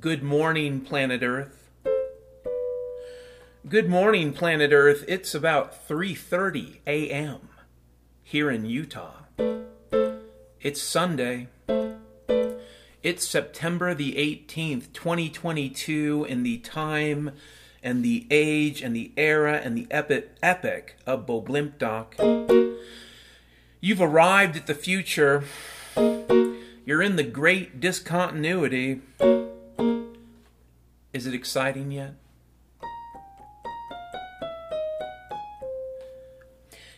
Good morning, Planet Earth. Good morning, Planet Earth. It's about 3:30 a.m. here in Utah. It's Sunday. It's September the 18th, 2022, in the time and the age and the era and the epic of Bo Blimpdock. You've arrived at the future. You're in the great discontinuity. Is it exciting yet?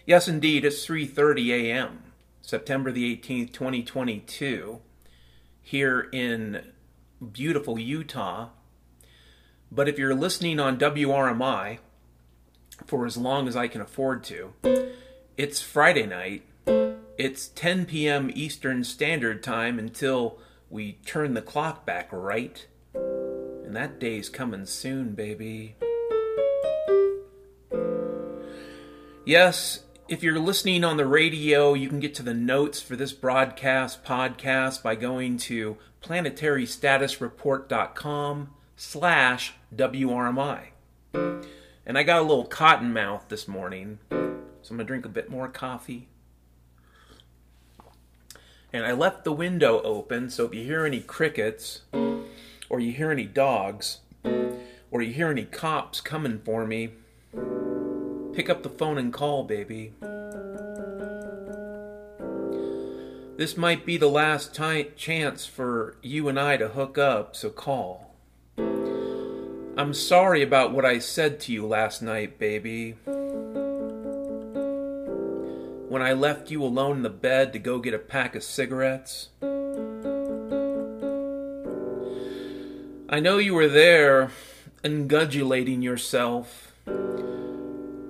Yes, indeed, it's 3:30 a.m., September the 18th, 2022, here in beautiful Utah. But if you're listening on WRMI, for as long as I can afford to, it's Friday night. It's 10 p.m. Eastern Standard Time until we turn the clock back, right? And that day's coming soon, baby. Yes, if you're listening on the radio, you can get to the notes for this podcast by going to planetarystatusreport.com/WRMI. And I got a little cotton mouth this morning, so I'm going to drink a bit more coffee. And I left the window open, so if you hear any crickets, or you hear any dogs, or you hear any cops coming for me, pick up the phone and call, baby. This might be the last chance for you and I to hook up, so call. I'm sorry about what I said to you last night, baby. When I left you alone in the bed to go get a pack of cigarettes. I know you were there, ungulating yourself.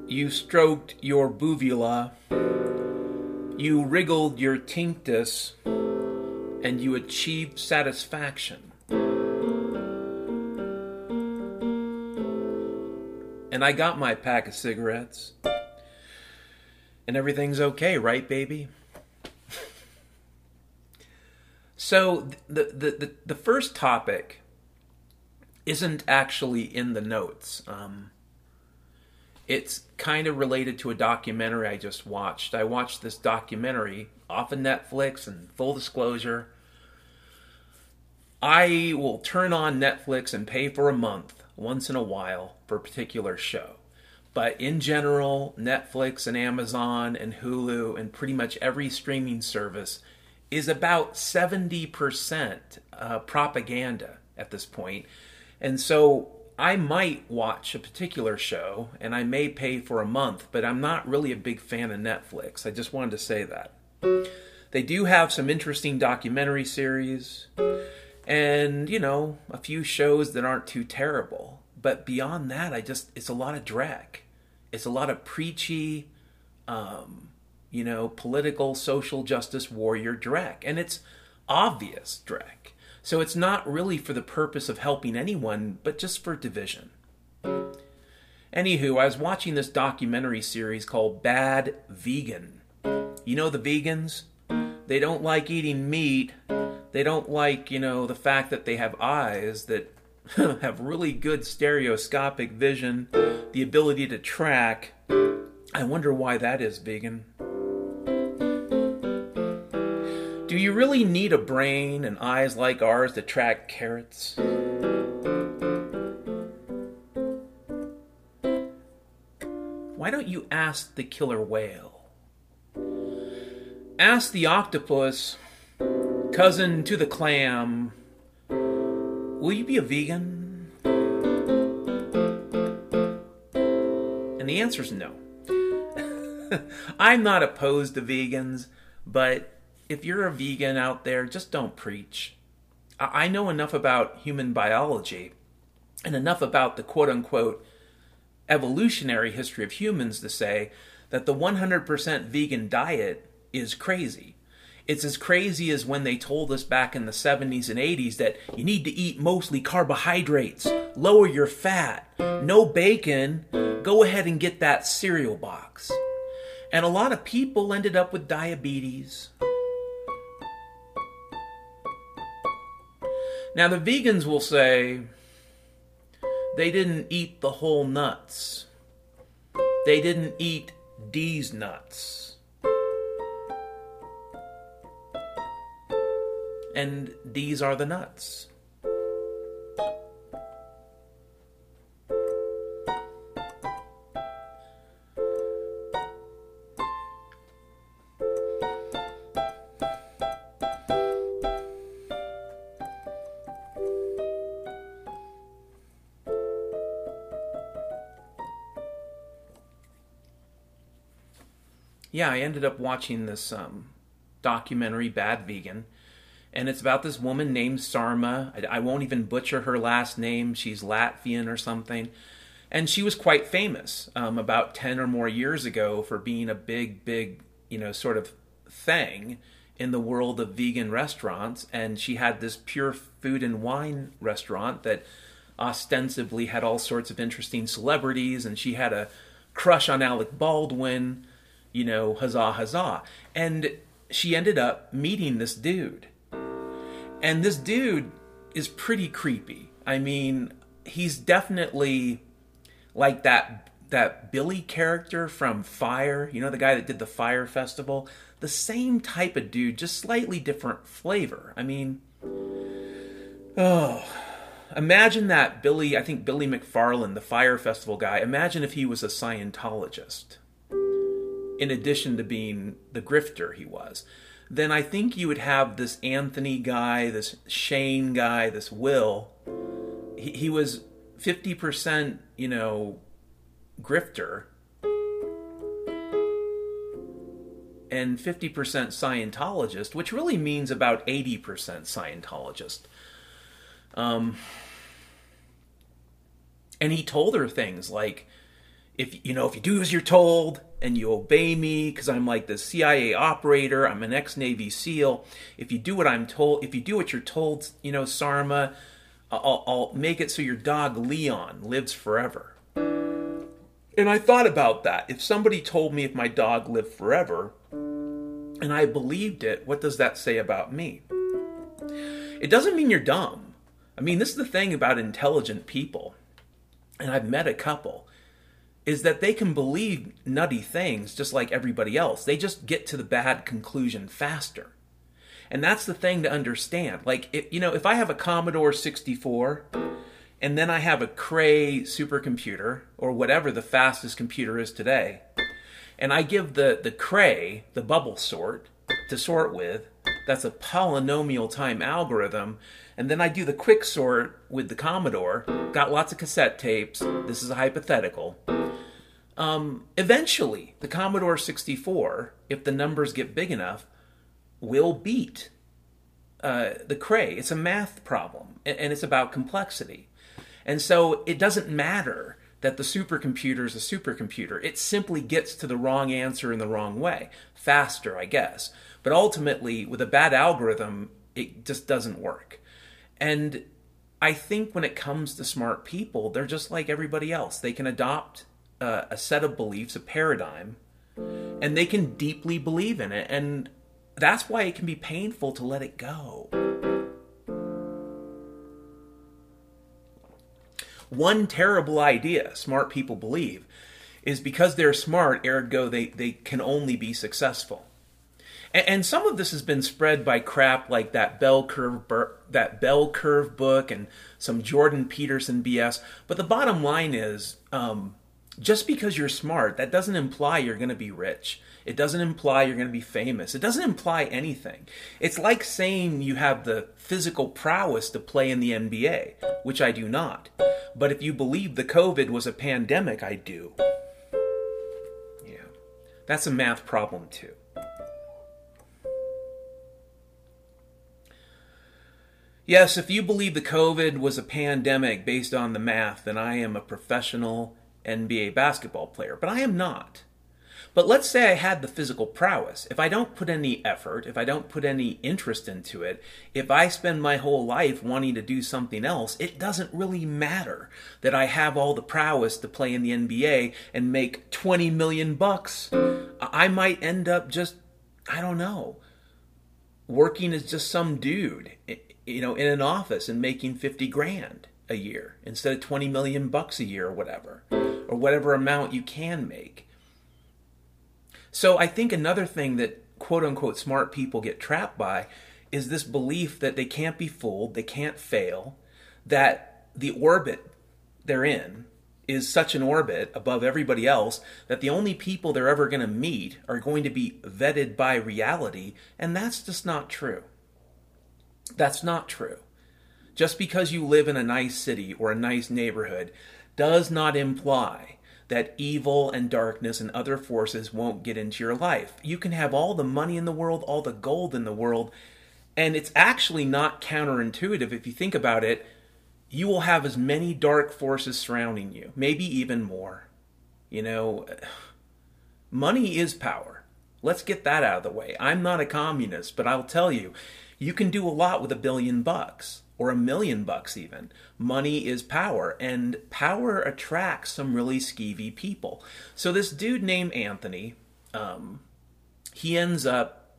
You stroked your boovula. You wriggled your tinctus. And you achieved satisfaction. And I got my pack of cigarettes. And everything's okay, right, baby? So, the first topic isn't actually in the notes. It's kind of related to a documentary I just watched. I watched this documentary off of Netflix, and full disclosure, I will turn on Netflix and pay for a month once in a while for a particular show. But in general, Netflix and Amazon and Hulu and pretty much every streaming service is about 70% propaganda at this point. And so I might watch a particular show, and I may pay for a month, but I'm not really a big fan of Netflix. I just wanted to say that. They do have some interesting documentary series and, you know, a few shows that aren't too terrible. But beyond that, it's a lot of dreck. It's a lot of preachy, political, social justice warrior dreck. And it's obvious dreck. So it's not really for the purpose of helping anyone, but just for division. Anywho, I was watching this documentary series called Bad Vegan. You know the vegans? They don't like eating meat. They don't like, the fact that they have eyes that have really good stereoscopic vision, the ability to track. I wonder why that is, vegan. Do you really need a brain and eyes like ours to track carrots? Why don't you ask the killer whale? Ask the octopus, cousin to the clam, will you be a vegan? And the answer is no. I'm not opposed to vegans, but if you're a vegan out there, just don't preach. I know enough about human biology and enough about the quote-unquote evolutionary history of humans to say that the 100% vegan diet is crazy. It's as crazy as when they told us back in the 70s and 80s that you need to eat mostly carbohydrates, lower your fat, no bacon, go ahead and get that cereal box. And a lot of people ended up with diabetes. Now, the vegans will say they didn't eat the whole nuts. They didn't eat these nuts. And these are the nuts. Yeah, I ended up watching this documentary, Bad Vegan, and it's about this woman named Sarma. I won't even butcher her last name. She's Latvian or something. And she was quite famous about 10 or more years ago for being a big, big, you know, sort of thing in the world of vegan restaurants. And she had this Pure Food and Wine restaurant that ostensibly had all sorts of interesting celebrities. And she had a crush on Alec Baldwin. You know, huzzah, huzzah. And she ended up meeting this dude. And this dude is pretty creepy. I mean, he's definitely like that Billy character from Fire. You know, the guy that did the Fire Festival? The same type of dude, just slightly different flavor. I mean, oh, imagine that Billy, I think Billy McFarlane, the Fire Festival guy. Imagine if he was a Scientologist. In addition to being the grifter he was, then I think you would have this Anthony guy, this Shane guy, this Will. He was 50%, you know, grifter and 50% Scientologist, which really means about 80% Scientologist. And he told her things like, if you do as you're told and you obey me, because I'm like the CIA operator, I'm an ex-Navy SEAL. If you do what I'm told, if you do what you're told, you know, Sarma, I'll make it so your dog Leon lives forever. And I thought about that. If somebody told me if my dog lived forever, and I believed it, what does that say about me? It doesn't mean you're dumb. I mean, this is the thing about intelligent people, and I've met a couple, is that they can believe nutty things just like everybody else. They just get to the bad conclusion faster. And that's the thing to understand. Like, if I have a Commodore 64, and then I have a Cray supercomputer, or whatever the fastest computer is today, and I give the Cray, the bubble sort, to sort with, that's a polynomial time algorithm, and then I do the quick sort with the Commodore, got lots of cassette tapes, this is a hypothetical. Eventually, the Commodore 64, if the numbers get big enough, will beat the Cray. It's a math problem, and it's about complexity. And so it doesn't matter that the supercomputer is a supercomputer. It simply gets to the wrong answer in the wrong way. Faster, I guess. But ultimately, with a bad algorithm, it just doesn't work. And I think when it comes to smart people, they're just like everybody else. They can adopt a set of beliefs, a paradigm, and they can deeply believe in it. And that's why it can be painful to let it go. One terrible idea smart people believe is because they're smart, ergo they can only be successful. And some of this has been spread by crap like that bell curve book and some Jordan Peterson BS. But the bottom line is, just because you're smart, that doesn't imply you're going to be rich. It doesn't imply you're going to be famous. It doesn't imply anything. It's like saying you have the physical prowess to play in the NBA, which I do not. But if you believe the COVID was a pandemic, I do. Yeah, that's a math problem too. Yes, if you believe the COVID was a pandemic based on the math, then I am a professional NBA basketball player, but I am not. But let's say I had the physical prowess. If I don't put any effort, if I don't put any interest into it, if I spend my whole life wanting to do something else, it doesn't really matter that I have all the prowess to play in the NBA and make $20 million. I might end up just, I don't know, working as just some dude you know, in an office and making $50 grand a year instead of $20 million a year or whatever amount you can make. So I think another thing that quote unquote smart people get trapped by is this belief that they can't be fooled, they can't fail, that the orbit they're in is such an orbit above everybody else that the only people they're ever going to meet are going to be vetted by reality, and that's just not true. That's not true. Just because you live in a nice city or a nice neighborhood does not imply that evil and darkness and other forces won't get into your life. You can have all the money in the world, all the gold in the world, and it's actually not counterintuitive if you think about it. You will have as many dark forces surrounding you, maybe even more. You know, money is power. Let's get that out of the way. I'm not a communist, but I'll tell you, you can do a lot with $1 billion or $1 million even. Money is power, and power attracts some really skeevy people. So this dude named Anthony, he ends up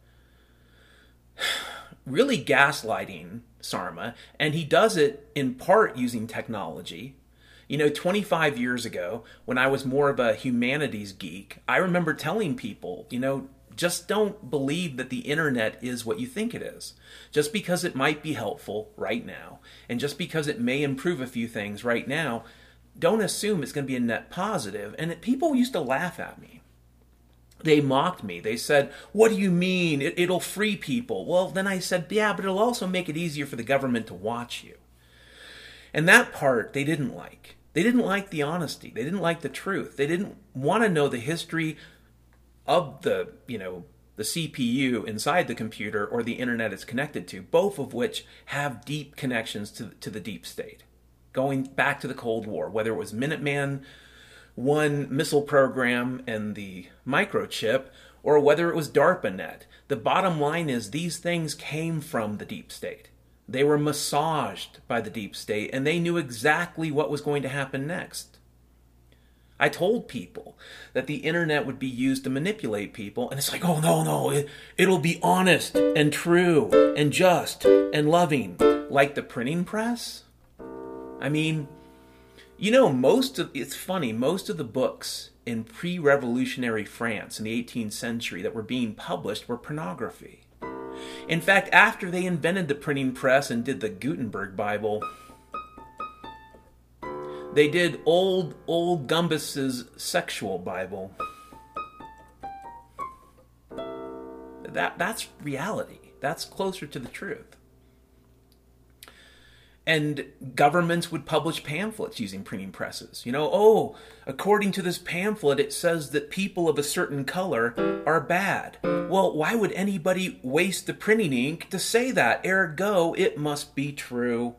really gaslighting Sarma, and he does it in part using technology. You know, 25 years ago, when I was more of a humanities geek, I remember telling people, you know, just don't believe that the internet is what you think it is. Just because it might be helpful right now, and just because it may improve a few things right now, don't assume it's going to be a net positive. And people used to laugh at me. They mocked me. They said, what do you mean? It'll free people. Well, then I said, yeah, but it'll also make it easier for the government to watch you. And that part they didn't like. They didn't like the honesty. They didn't like the truth. They didn't want to know the history of the, you know, the CPU inside the computer or the internet it's connected to, both of which have deep connections to the deep state. Going back to the Cold War, whether it was Minuteman One missile program and the microchip, or whether it was DARPANET. The bottom line is these things came from the deep state. They were massaged by the deep state, and they knew exactly what was going to happen next. I told people that the internet would be used to manipulate people, and it's like, oh, no, it'll be honest and true and just and loving, like the printing press. I mean, you know, it's funny, most of the books in pre-revolutionary France in the 18th century that were being published were pornography. In fact, after they invented the printing press and did the Gutenberg Bible, they did old Gumbus's sexual Bible. That's reality. That's closer to the truth. And governments would publish pamphlets using printing presses. You know, oh, according to this pamphlet, it says that people of a certain color are bad. Well, why would anybody waste the printing ink to say that? Ergo, it must be true.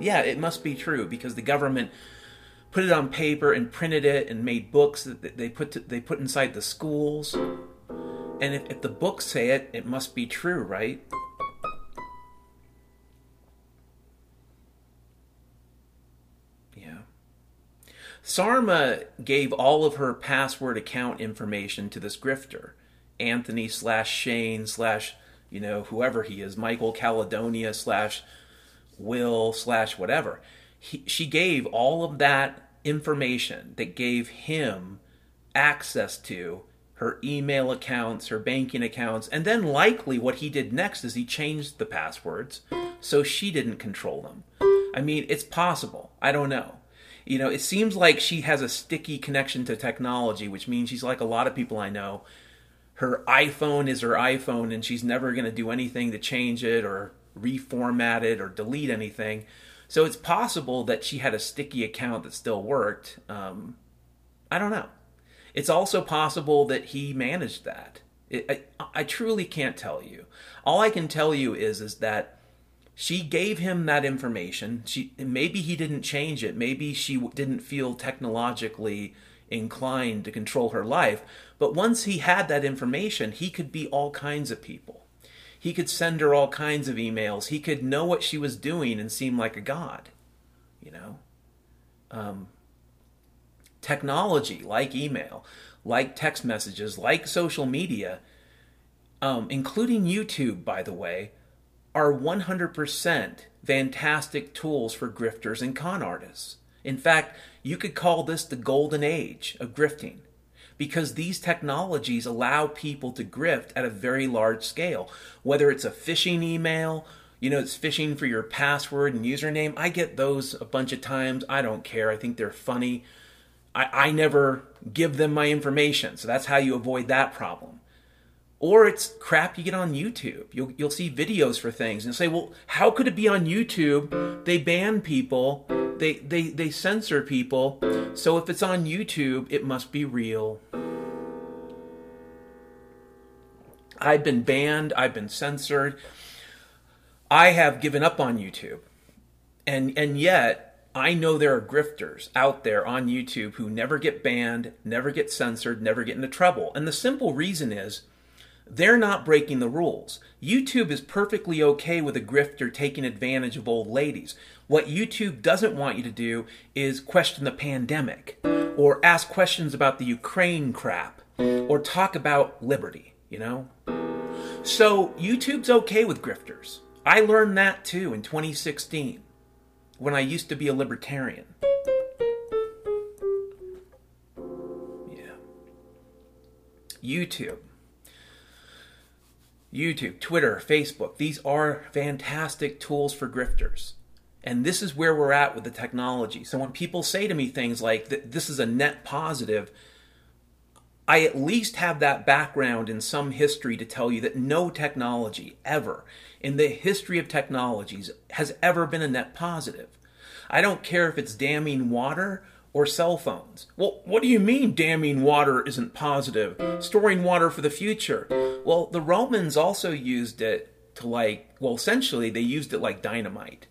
Yeah, it must be true because the government put it on paper and printed it and made books that they put inside the schools. And if the books say it, it must be true, right? Yeah. Sarma gave all of her password account information to this grifter, Anthony /Shane / you know, whoever he is, Michael Caledonia /Will / whatever. She gave all of that information that gave him access to her email accounts, her banking accounts, and then likely what he did next is he changed the passwords so she didn't control them. I mean, it's possible. I don't know. You know, it seems like she has a sticky connection to technology, which means she's like a lot of people I know. Her iPhone is her iPhone, and she's never going to do anything to change it or reformat it or delete anything. So it's possible that she had a sticky account that still worked. I don't know. It's also possible that he managed that. I truly can't tell you. All I can tell you is that she gave him that information. Maybe he didn't change it. Maybe she didn't feel technologically inclined to control her life. But once he had that information, he could be all kinds of people. He could send her all kinds of emails. He could know what she was doing and seem like a god, you know? Technology, like email, like text messages, like social media, including YouTube, by the way, are 100% fantastic tools for grifters and con artists. In fact, you could call this the golden age of grifting, because these technologies allow people to grift at a very large scale. Whether it's a phishing email, you know, it's phishing for your password and username. I get those a bunch of times. I don't care. I think they're funny. I never give them my information. So that's how you avoid that problem. Or it's crap you get on YouTube. You'll see videos for things and say, well, how could it be on YouTube? They ban people. They censor people. So if it's on YouTube, it must be real. I've been banned. I've been censored. I have given up on YouTube. And yet, I know there are grifters out there on YouTube who never get banned, never get censored, never get into trouble. And the simple reason is, they're not breaking the rules. YouTube is perfectly okay with a grifter taking advantage of old ladies. What YouTube doesn't want you to do is question the pandemic, or ask questions about the Ukraine crap, or talk about liberty, you know? So YouTube's okay with grifters. I learned that too in 2016, when I used to be a libertarian. Yeah. YouTube, Twitter, Facebook, these are fantastic tools for grifters. And this is where we're at with the technology. So when people say to me things like, this is a net positive, I at least have that background in some history to tell you that no technology ever, in the history of technologies, has ever been a net positive. I don't care if it's damming water or cell phones. Well, what do you mean damming water isn't positive? Storing water for the future. Well, the Romans also used it to essentially they used it like dynamite.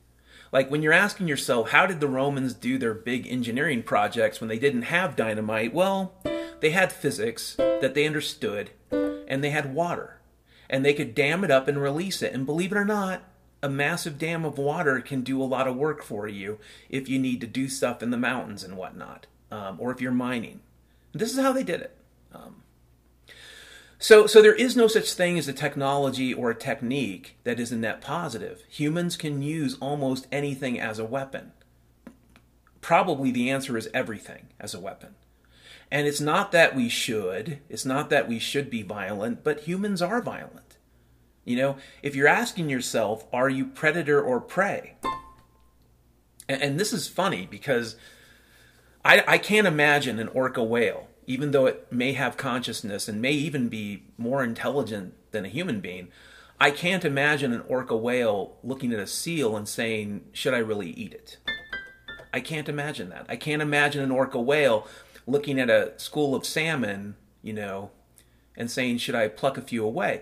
Like when you're asking yourself, how did the Romans do their big engineering projects when they didn't have dynamite? Well, they had physics that they understood, and they had water. And they could dam it up and release it. And believe it or not, a massive dam of water can do a lot of work for you if you need to do stuff in the mountains and whatnot, or if you're mining. This is how they did it. So there is no such thing as a technology or a technique that is a net positive. Humans can use almost anything as a weapon. Probably the answer is everything as a weapon. And it's not that we should. It's not that we should be violent, but humans are violent. You know, if you're asking yourself, are you predator or prey? And this is funny because I can't imagine an orca whale, even though it may have consciousness and may even be more intelligent than a human being. I can't imagine an orca whale looking at a seal and saying, should I really eat it? I can't imagine that. I can't imagine an orca whale looking at a school of salmon, you know, and saying, should I pluck a few away?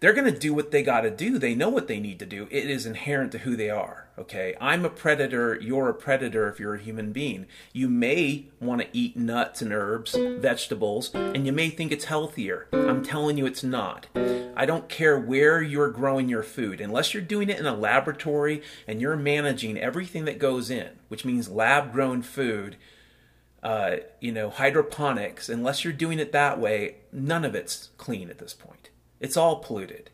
They're going to do what they got to do. They know what they need to do. It is inherent to who they are, okay? I'm a predator. You're a predator if you're a human being. You may want to eat nuts and herbs, vegetables, and you may think it's healthier. I'm telling you it's not. I don't care where you're growing your food. Unless you're doing it in a laboratory and you're managing everything that goes in, which means lab-grown food, hydroponics, unless you're doing it that way, none of it's clean at this point. It's all polluted,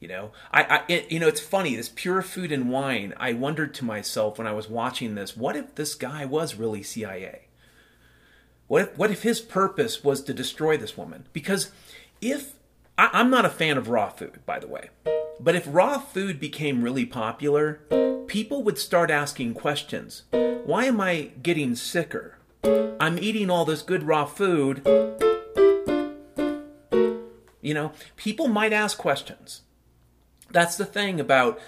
you know. It's funny. This Pure Food and Wine. I wondered to myself when I was watching this: what if this guy was really CIA? What if his purpose was to destroy this woman? Because if I'm not a fan of raw food, by the way, but if raw food became really popular, people would start asking questions. Why am I getting sicker? I'm eating all this good raw food. You know, people might ask questions. That's the thing about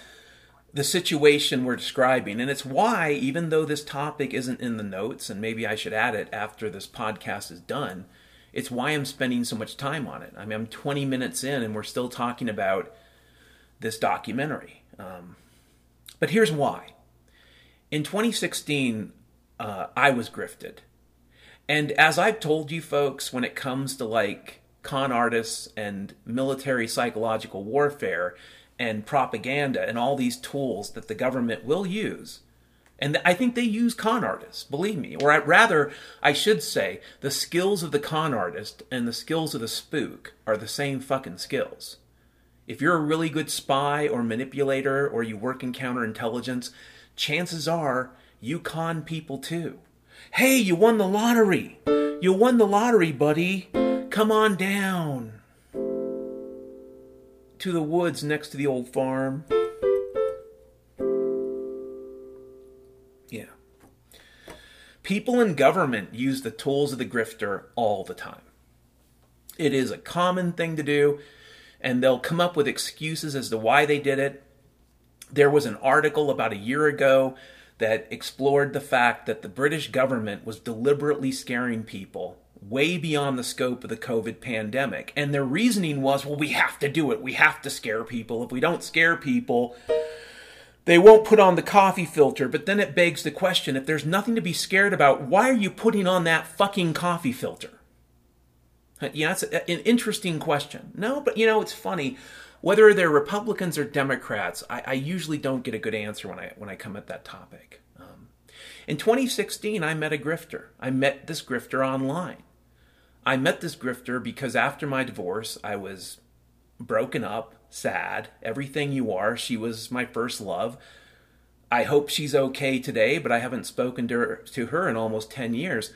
the situation we're describing. And it's why, even though this topic isn't in the notes, and maybe I should add it after this podcast is done, it's why I'm spending so much time on it. I mean, I'm 20 minutes in and we're still talking about this documentary. But here's why. In 2016, I was grifted. And as I've told you folks, when it comes to con artists and military psychological warfare and propaganda and all these tools that the government will use. And I think they use con artists, believe me. Or rather, I should say, the skills of the con artist and the skills of the spook are the same fucking skills. If you're a really good spy or manipulator or you work in counterintelligence, chances are you con people too. Hey, you won the lottery. You won the lottery, buddy. Come on down to the woods next to the old farm. Yeah. People in government use the tools of the grifter all the time. It is a common thing to do, and they'll come up with excuses as to why they did it. There was an article about a year ago that explored the fact that the British government was deliberately scaring people way beyond the scope of the COVID pandemic. And their reasoning was, well, we have to do it. We have to scare people. If we don't scare people, they won't put on the coffee filter. But then it begs the question, if there's nothing to be scared about, why are you putting on that fucking coffee filter? Yeah, that's an interesting question. No, but you know, it's funny. Whether they're Republicans or Democrats, I usually don't get a good answer when I come at that topic. In 2016, I met a grifter. I met this grifter online. I met this grifter because after my divorce, I was broken up, sad, everything you are. She was my first love. I hope she's okay today, but I haven't spoken to her in almost 10 years.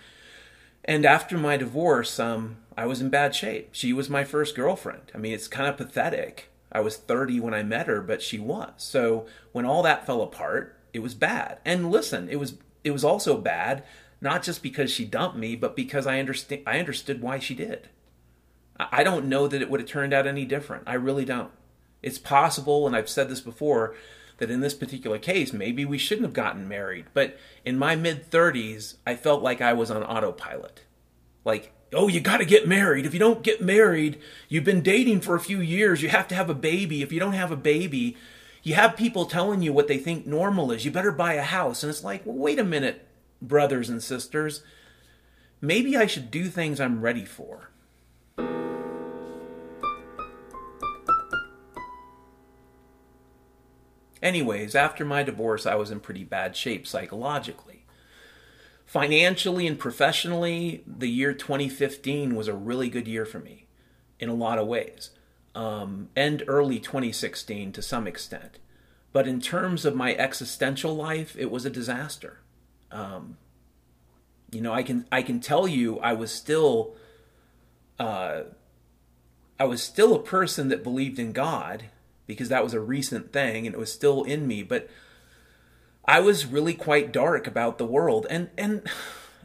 And after my divorce, I was in bad shape. She was my first girlfriend. I mean, it's kind of pathetic. I was 30 when I met her, but she was. So when all that fell apart, it was bad. And listen, it was also bad, not just because she dumped me, but because I understood why she did. I don't know that it would have turned out any different. I really don't. It's possible, and I've said this before, that in this particular case, maybe we shouldn't have gotten married. But in my mid-30s, I felt like I was on autopilot. Like, oh, you got to get married. If you don't get married, you've been dating for a few years. You have to have a baby. If you don't have a baby, you have people telling you what they think normal is. You better buy a house. And it's like, well, wait a minute, brothers and sisters. Maybe I should do things I'm ready for. Anyways, after my divorce, I was in pretty bad shape psychologically. Financially and professionally, the year 2015 was a really good year for me in a lot of ways, and early 2016 to some extent. But in terms of my existential life, it was a disaster. You know, I can tell you, I was still a person that believed in God, because that was a recent thing and it was still in me, but I was really quite dark about the world. And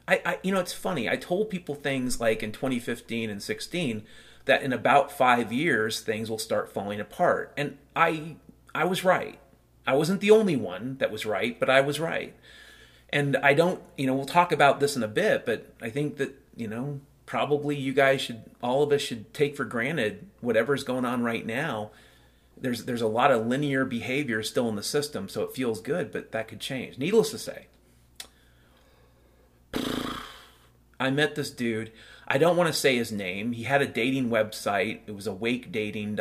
I you know, it's funny. I told people things like in 2015 and 16 that in about 5 years, things will start falling apart. And I was right. I wasn't the only one that was right, but I was right. And I don't, you know, we'll talk about this in a bit, but I think that, you know, probably you guys should, all of us should take for granted whatever's going on right now. There's a lot of linear behavior still in the system, so it feels good, but that could change. Needless to say, I met this dude. I don't want to say his name. He had a dating website. It was awake.dating.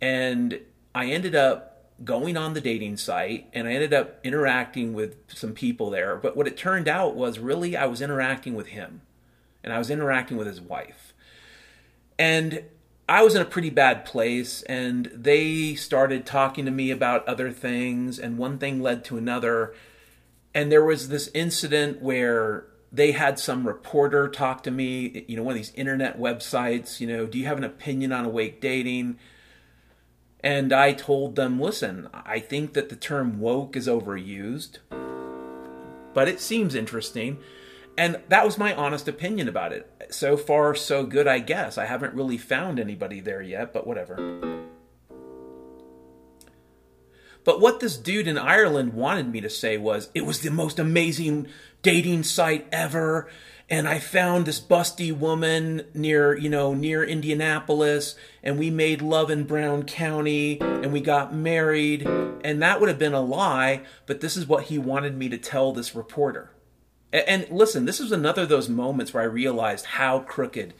And I ended up going on the dating site, and I ended up interacting with some people there. But what it turned out was really I was interacting with him, and I was interacting with his wife. And I was in a pretty bad place, and they started talking to me about other things, and one thing led to another. And there was this incident where they had some reporter talk to me, you know, one of these internet websites, you know, do you have an opinion on Awake Dating? And I told them, listen, I think that the term woke is overused, but it seems interesting. And that was my honest opinion about it. So far, so good, I guess. I haven't really found anybody there yet, but whatever. But what this dude in Ireland wanted me to say was, it was the most amazing dating site ever, and I found this busty woman near Indianapolis, and we made love in Brown County, and we got married, and that would have been a lie, but this is what he wanted me to tell this reporter. And listen, this was another of those moments where I realized how crooked,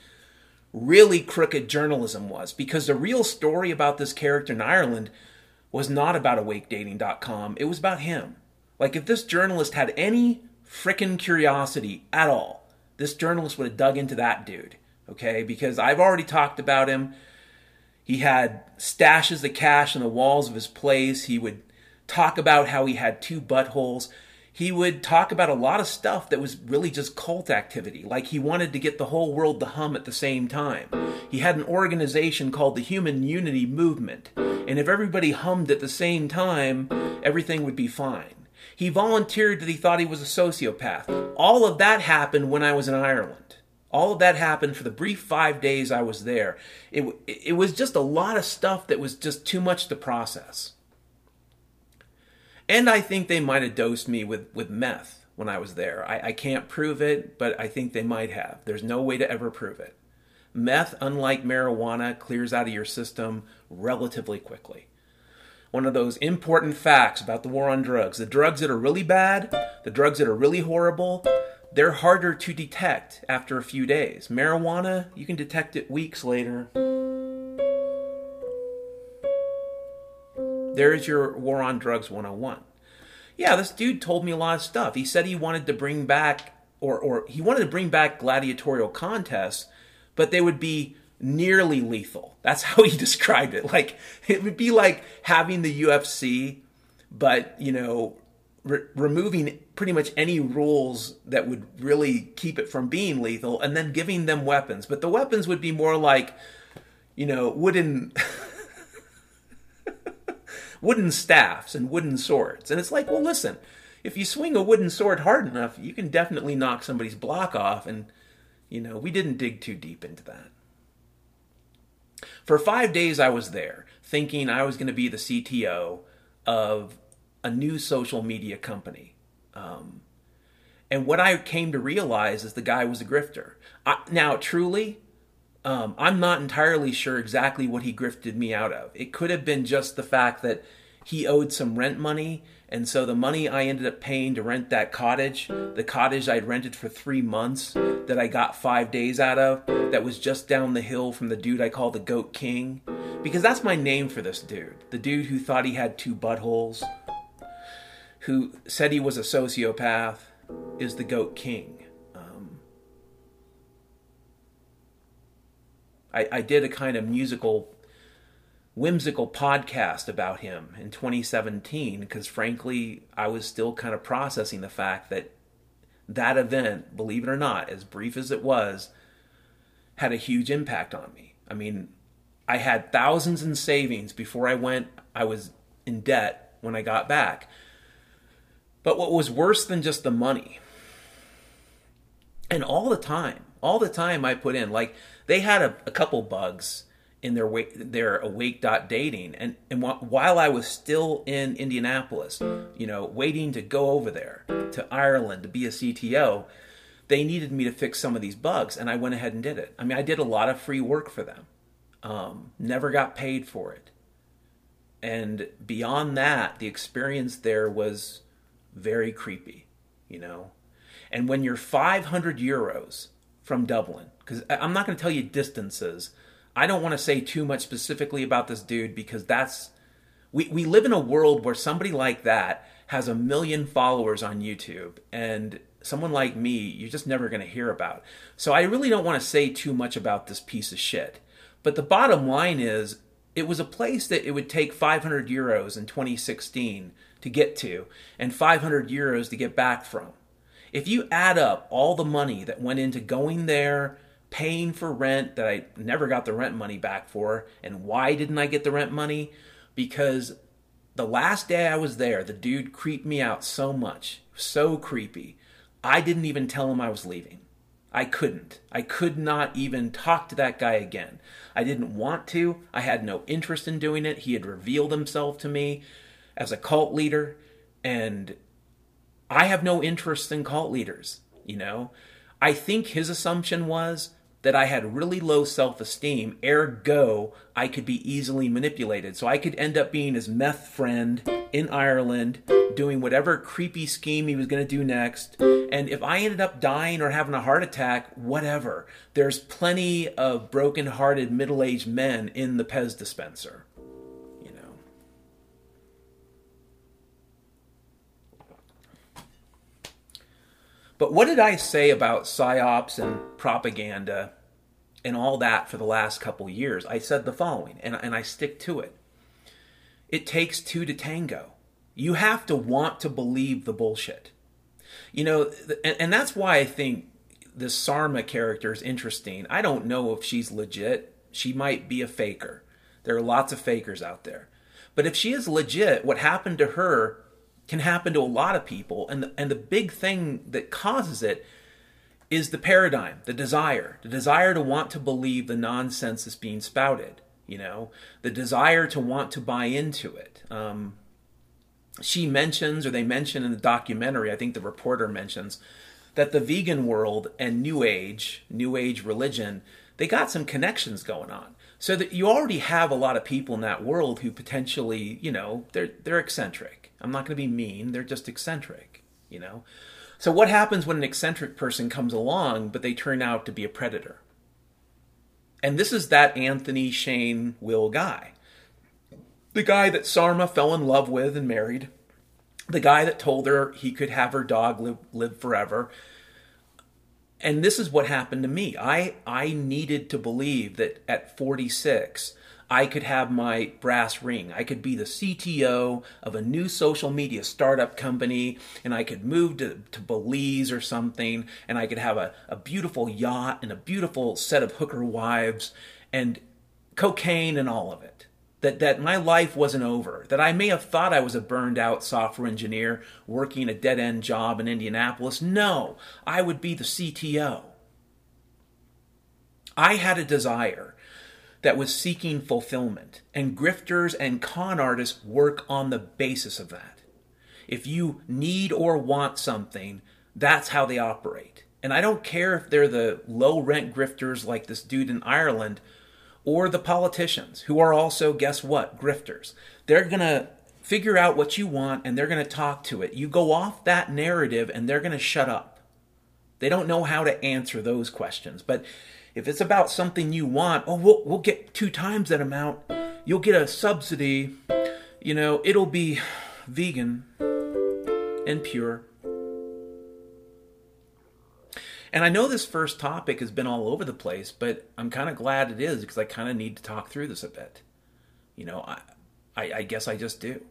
really crooked journalism was. Because the real story about this character in Ireland was not about awakedating.com. It was about him. Like, if this journalist had any frickin' curiosity at all, this journalist would have dug into that dude, okay? Because I've already talked about him. He had stashes of cash in the walls of his place. He would talk about how he had two buttholes. He would talk about a lot of stuff that was really just cult activity. Like, he wanted to get the whole world to hum at the same time. He had an organization called the Human Unity Movement. And if everybody hummed at the same time, everything would be fine. He volunteered that he thought he was a sociopath. All of that happened when I was in Ireland. All of that happened for the brief 5 days I was there. It was just a lot of stuff that was just too much to process. And I think they might have dosed me with meth when I was there. I can't prove it, but I think they might have. There's no way to ever prove it. Meth, unlike marijuana, clears out of your system relatively quickly. One of those important facts about the war on drugs. The drugs that are really bad, the drugs that are really horrible, they're harder to detect after a few days. Marijuana, you can detect it weeks later. There's your War on Drugs 101. Yeah, this dude told me a lot of stuff. He said he wanted to bring back, or he wanted to bring back gladiatorial contests, but they would be nearly lethal. That's how he described it. Like, it would be like having the UFC, but, you know, removing pretty much any rules that would really keep it from being lethal, and then giving them weapons. But the weapons would be more like, you know, wooden... wooden staffs and wooden swords. And it's like, well, listen, if you swing a wooden sword hard enough, you can definitely knock somebody's block off. And, you know, we didn't dig too deep into that. For 5 days, I was there thinking I was going to be the CTO of a new social media company. And what I came to realize is the guy was a grifter. I'm not entirely sure exactly what he grifted me out of. It could have been just the fact that he owed some rent money, and so the money I ended up paying to rent that cottage, the cottage I'd rented for 3 months that I got 5 days out of, that was just down the hill from the dude I call the Goat King, because that's my name for this dude, the dude who thought he had two buttholes, who said he was a sociopath, is the Goat King. I did a kind of musical, whimsical podcast about him in 2017 because, frankly, I was still kind of processing the fact that that event, believe it or not, as brief as it was, had a huge impact on me. I mean, I had thousands in savings before I went. I was in debt when I got back. But what was worse than just the money, and all the time I put in, like, they had a couple bugs in their awake.dating. And while I was still in Indianapolis, you know, waiting to go over there to Ireland to be a CTO, they needed me to fix some of these bugs. And I went ahead and did it. I mean, I did a lot of free work for them. Never got paid for it. And beyond that, the experience there was very creepy, you know. And when you're 500 euros from Dublin, because I'm not going to tell you distances. I don't want to say too much specifically about this dude because that's... We live in a world where somebody like that has 1 million followers on YouTube, and someone like me, you're just never going to hear about. So I really don't want to say too much about this piece of shit. But the bottom line is, it was a place that it would take 500 euros in 2016 to get to, and 500 euros to get back from. If you add up all the money that went into going there, paying for rent that I never got the rent money back for, and why didn't I get the rent money? Because the last day I was there, the dude creeped me out so much, so creepy. I didn't even tell him I was leaving. I couldn't. I could not even talk to that guy again. I didn't want to. I had no interest in doing it. He had revealed himself to me as a cult leader, and I have no interest in cult leaders, you know. I think his assumption was that I had really low self-esteem, ergo, I could be easily manipulated. So I could end up being his meth friend in Ireland, doing whatever creepy scheme he was going to do next. And if I ended up dying or having a heart attack, whatever. There's plenty of broken-hearted middle-aged men in the Pez dispenser, you know. But what did I say about psyops and propaganda and all that for the last couple years? I said the following, and I stick to it. It takes two to tango. You have to want to believe the bullshit. You know, and that's why I think this Sarma character is interesting. I don't know if she's legit. She might be a faker. There are lots of fakers out there. But if she is legit, what happened to her can happen to a lot of people. And the big thing that causes it is the paradigm, the desire to want to believe the nonsense that's being spouted, you know, the desire to want to buy into it. She mentions, or they mention in the documentary, I think the reporter mentions, that the vegan world and New Age religion, they got some connections going on. So that you already have a lot of people in that world who potentially, you know, they're eccentric. I'm not going to be mean. They're just eccentric, you know. So what happens when an eccentric person comes along, but they turn out to be a predator? And this is that Anthony, Shane, Will guy. The guy that Sarma fell in love with and married. The guy that told her he could have her dog live forever. And this is what happened to me. I needed to believe that at 46, I could have my brass ring. I could be the CTO of a new social media startup company, and I could move to Belize or something, and I could have a beautiful yacht and a beautiful set of hooker wives and cocaine and all of it. That my life wasn't over, that I may have thought I was a burned-out software engineer working a dead-end job in Indianapolis. No, I would be the CTO. I had a desire that was seeking fulfillment, and grifters and con artists work on the basis of that. If you need or want something, that's how they operate. And I don't care if they're the low-rent grifters like this dude in Ireland, or the politicians, who are also, guess what, grifters. They're going to figure out what you want, and they're going to talk to it. You go off that narrative, and they're going to shut up. They don't know how to answer those questions. But if it's about something you want, oh, we'll get 2 times that amount. You'll get a subsidy. You know, it'll be vegan and pure. And I know this first topic has been all over the place, but I'm kind of glad it is because I kind of need to talk through this a bit. You know, I guess I just do.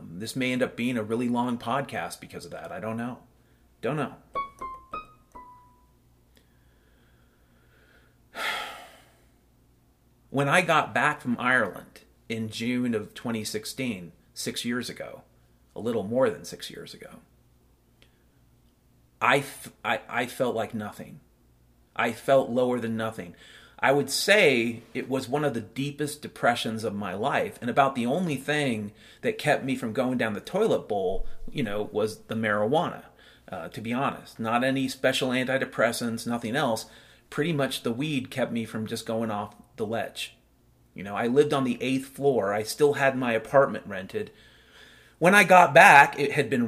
This may end up being a really long podcast because of that. I don't know. When I got back from Ireland in June of 2016, 6 years ago, a little more than 6 years ago, I felt like nothing. I felt lower than nothing. I would say it was one of the deepest depressions of my life, and about the only thing that kept me from going down the toilet bowl, you know, was the marijuana, to be honest. Not any special antidepressants, nothing else. Pretty much the weed kept me from just going off the ledge. You know, I lived on the 8th floor. I still had my apartment rented. When I got back, it had been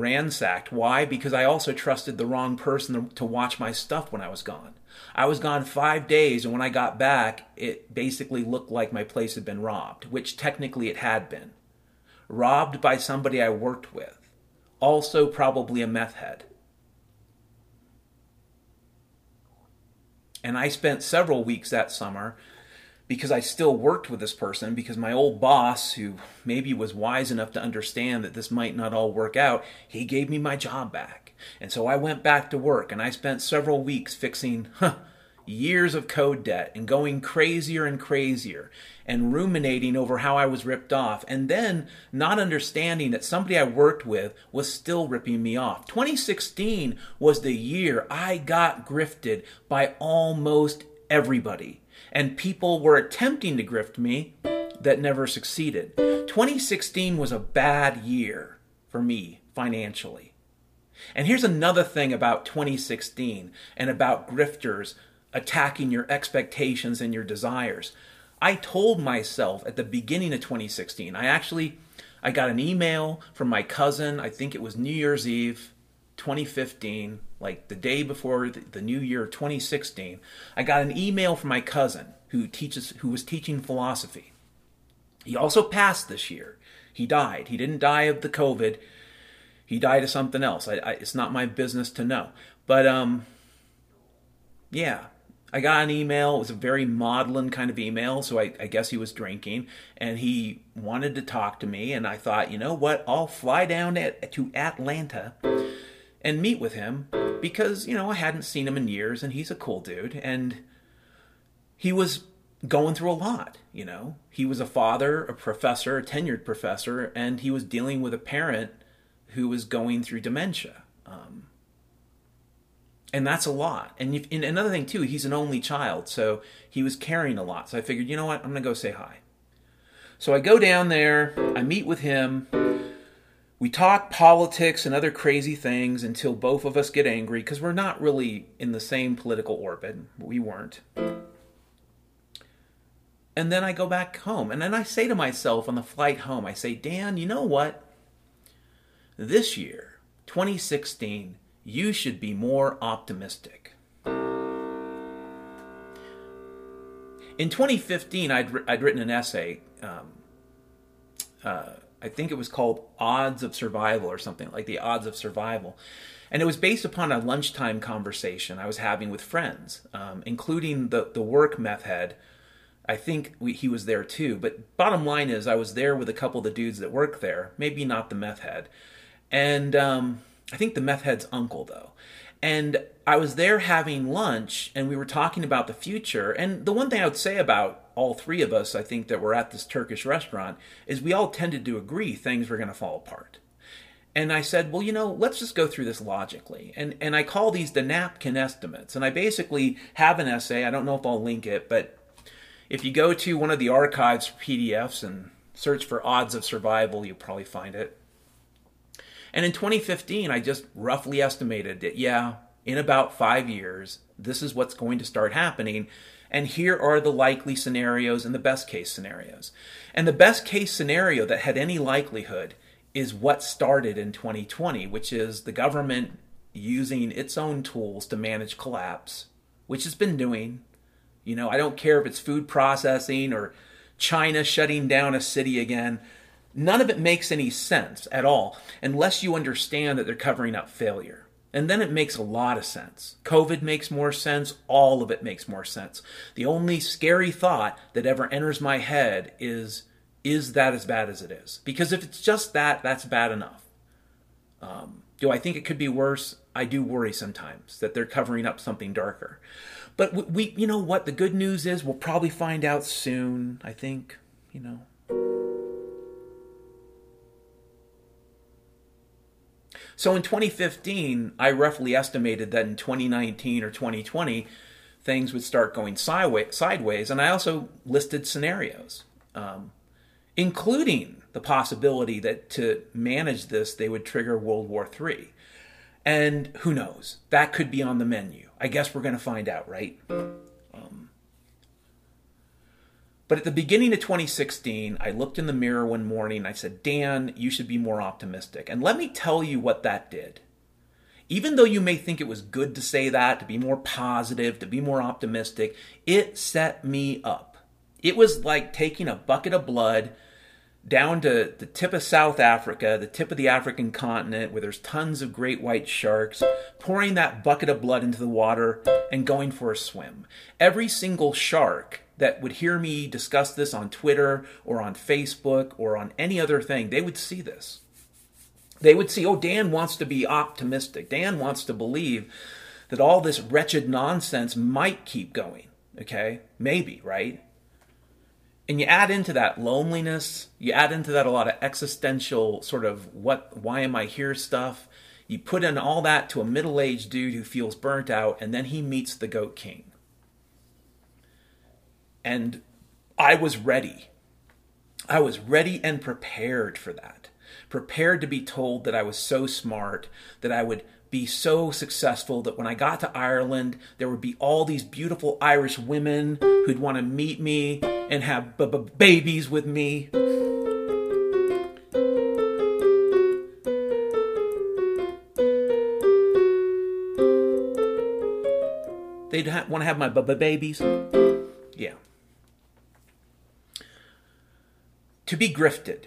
ransacked. Why? Because I also trusted the wrong person to watch my stuff when I was gone. I was gone 5 days, and when I got back, it basically looked like my place had been robbed, which technically it had been. Robbed by somebody I worked with. Also probably a meth head. And I spent several weeks that summer, because I still worked with this person, because my old boss, who maybe was wise enough to understand that this might not all work out, he gave me my job back. And so I went back to work, and I spent several weeks fixing years of code debt and going crazier and crazier and ruminating over how I was ripped off, and then not understanding that somebody I worked with was still ripping me off. 2016 was the year I got grifted by almost everybody. And people were attempting to grift me that never succeeded. 2016 was a bad year for me financially. And here's another thing about 2016 and about grifters attacking your expectations and your desires. I told myself at the beginning of 2016, I got an email from my cousin, I think it was New Year's Eve, 2015, like the day before the new year 2016, I got an email from my cousin who was teaching philosophy. He also passed this year. He died. He didn't die of the COVID. He He died of something else. It's not my business to know. But, yeah, I got an email. It was a very maudlin kind of email, so I guess he was drinking. And he wanted to talk to me, and I thought, you know what? I'll fly down to Atlanta and meet with him because, you know, I hadn't seen him in years, and he's a cool dude. And he was going through a lot, you know. He was a father, a professor, a tenured professor, and he was dealing with a parent who was going through dementia. And that's a lot. And another thing, too, he's an only child, so he was carrying a lot. So I figured, you know what, I'm going to go say hi. So I go down there, I meet with him, we talk politics and other crazy things until both of us get angry, because we're not really in the same political orbit. We weren't. And then I go back home, and then I say to myself on the flight home, I say, Dan, you know what? This year, 2016, you should be more optimistic. In 2015, I'd written an essay. I think it was called Odds of Survival or something, like the odds of survival. And it was based upon a lunchtime conversation I was having with friends, including the work meth head. I think he was there too, but bottom line is I was there with a couple of the dudes that work there, maybe not the meth head. And I think the meth head's uncle though. And I was there having lunch and we were talking about the future. And the one thing I would say about all three of us, I think, that were at this Turkish restaurant is we all tended to agree things were going to fall apart. And I said, well, you know, let's just go through this logically. And I call these the napkin estimates. And I basically have an essay. I don't know if I'll link it, but if you go to one of the archives PDFs and search for Odds of Survival, you'll probably find it. And in 2015, I just roughly estimated that, yeah, in about 5 years, this is what's going to start happening. And here are the likely scenarios and the best case scenarios. And the best case scenario that had any likelihood is what started in 2020, which is the government using its own tools to manage collapse, which it's been doing. You know, I don't care if it's food processing or China shutting down a city again. None of it makes any sense at all unless you understand that they're covering up failure. And then it makes a lot of sense. COVID makes more sense. All of it makes more sense. The only scary thought that ever enters my head is that as bad as it is? Because if it's just that, that's bad enough. Do I think it could be worse? I do worry sometimes that they're covering up something darker. But we, you know what? The good news is we'll probably find out soon, I think, you know. So in 2015, I roughly estimated that in 2019 or 2020, things would start going sideways. And I also listed scenarios, including the possibility that to manage this, they would trigger World War III. And who knows? That could be on the menu. I guess we're going to find out, right? But at the beginning of 2016, I looked in the mirror one morning and I said, Dan, you should be more optimistic. And let me tell you what that did. Even though you may think it was good to say that, to be more positive, to be more optimistic, it set me up. It was like taking a bucket of blood down to the tip of South Africa, the tip of the African continent, where there's tons of great white sharks, pouring that bucket of blood into the water and going for a swim. Every single shark that would hear me discuss this on Twitter or on Facebook or on any other thing, they would see this. They would see, oh, Dan wants to be optimistic. Dan wants to believe that all this wretched nonsense might keep going. Okay? Maybe, right? And you add into that loneliness, you add into that a lot of existential sort of why am I here stuff. You put in all that to a middle-aged dude who feels burnt out, and then he meets the Goat King. And I was ready. I was ready and prepared for that. Prepared to be told that I was so smart, that I would be so successful, that when I got to Ireland, there would be all these beautiful Irish women who'd want to meet me and have babies with me. They'd want to have my babies. Yeah. To be grifted,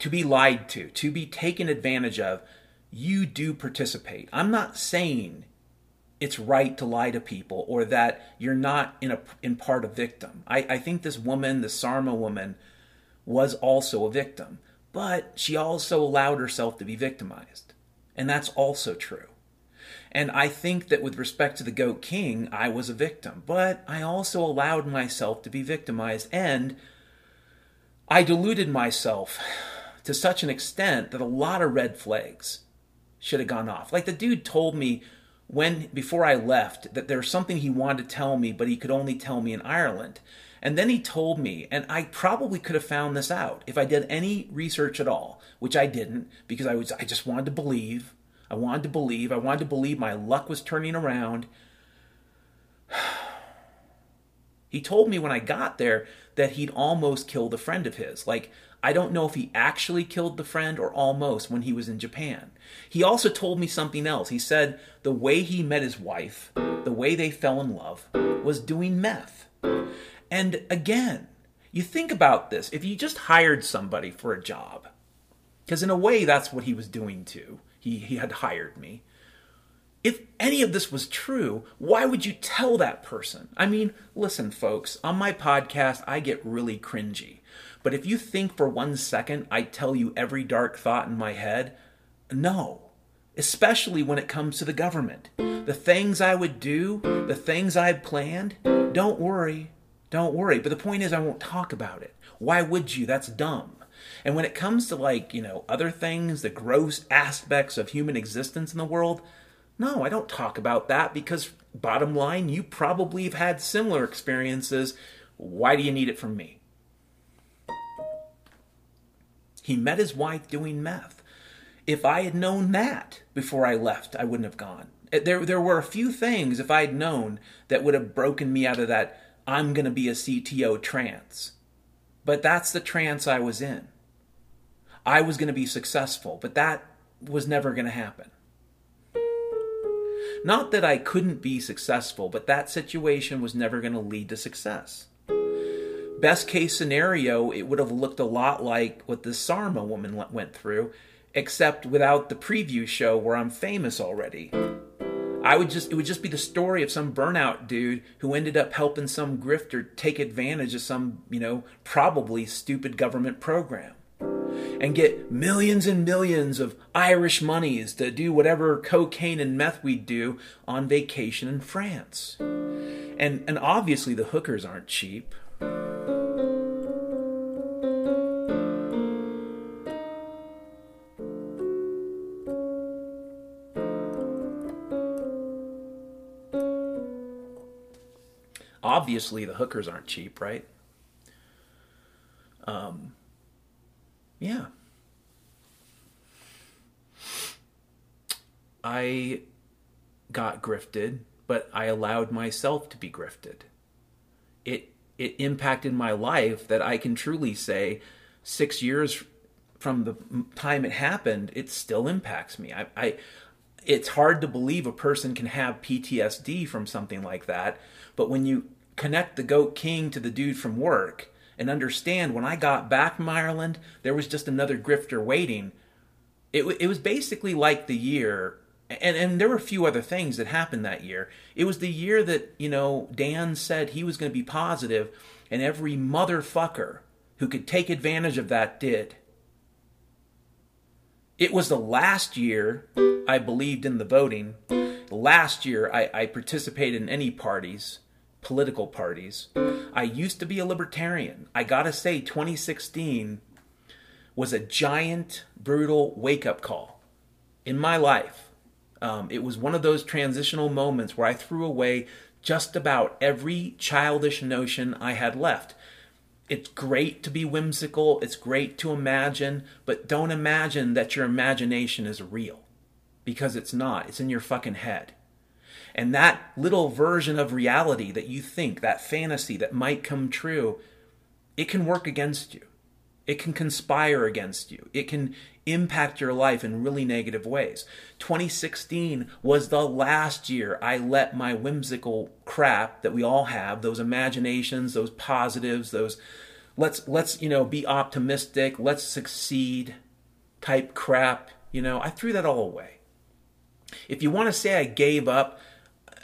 to be lied to be taken advantage of, you do participate. I'm not saying it's right to lie to people or that you're not in part a victim. I think this woman, the Sarma woman, was also a victim, but she also allowed herself to be victimized. And that's also true. And I think that with respect to the Goat King, I was a victim, but I also allowed myself to be victimized, and I deluded myself to such an extent that a lot of red flags should have gone off. Like the dude told me before I left that there's something he wanted to tell me, but he could only tell me in Ireland. And then he told me, and I probably could have found this out if I did any research at all, which I didn't, because I just wanted to believe. I wanted to believe my luck was turning around. He told me when I got there that he'd almost killed a friend of his. Like, I don't know if he actually killed the friend or almost when he was in Japan. He also told me something else. He said the way he met his wife, the way they fell in love, was doing meth. And again, you think about this. If you just hired somebody for a job, because in a way that's what he was doing too. He had hired me. If any of this was true, why would you tell that person? I mean, listen, folks, on my podcast, I get really cringy. But if you think for 1 second I tell you every dark thought in my head, no. Especially when it comes to the government. The things I would do, the things I had planned, don't worry. But the point is I won't talk about it. Why would you? That's dumb. And when it comes to other things, the gross aspects of human existence in the world, no, I don't talk about that because bottom line, you probably have had similar experiences. Why do you need it from me? He met his wife doing meth. If I had known that before I left, I wouldn't have gone. There were a few things, if I had known, that would have broken me out of that I'm going to be a CTO trance. But that's the trance I was in. I was going to be successful, but that was never going to happen. Not that I couldn't be successful, but that situation was never going to lead to success. Best case scenario, it would have looked a lot like what the Sarma woman went through, except without the preview show where I'm famous already. It would just be the story of some burnout dude who ended up helping some grifter take advantage of some, probably stupid government program and get millions and millions of Irish monies to do whatever cocaine and meth we do on vacation in France. And obviously the hookers aren't cheap. Obviously, the hookers aren't cheap, right? Yeah. I got grifted, but I allowed myself to be grifted. It impacted my life that I can truly say 6 years from the time it happened, it still impacts me. It's hard to believe a person can have PTSD from something like that, but when you connect the Goat King to the dude from work and understand when I got back from Ireland, there was just another grifter waiting. It was basically like the year, and there were a few other things that happened that year. It was the year that, Dan said he was going to be positive, and every motherfucker who could take advantage of that did. It was the last year I believed in the voting. Last year I participated in any parties, political parties. I used to be a libertarian. I gotta say 2016 was a giant, brutal wake-up call in my life. It was one of those transitional moments where I threw away just about every childish notion I had left. It's great to be whimsical, it's great to imagine, but don't imagine that your imagination is real. Because it's not. It's in your fucking head. And that little version of reality that you think, that fantasy that might come true, it can work against you. It can conspire against you. It can impact your life in really negative ways. 2016 was the last year I let my whimsical crap that we all have, those imaginations, those positives, those let's be optimistic, let's succeed type crap You know, I threw that all away. If you want to say I gave up,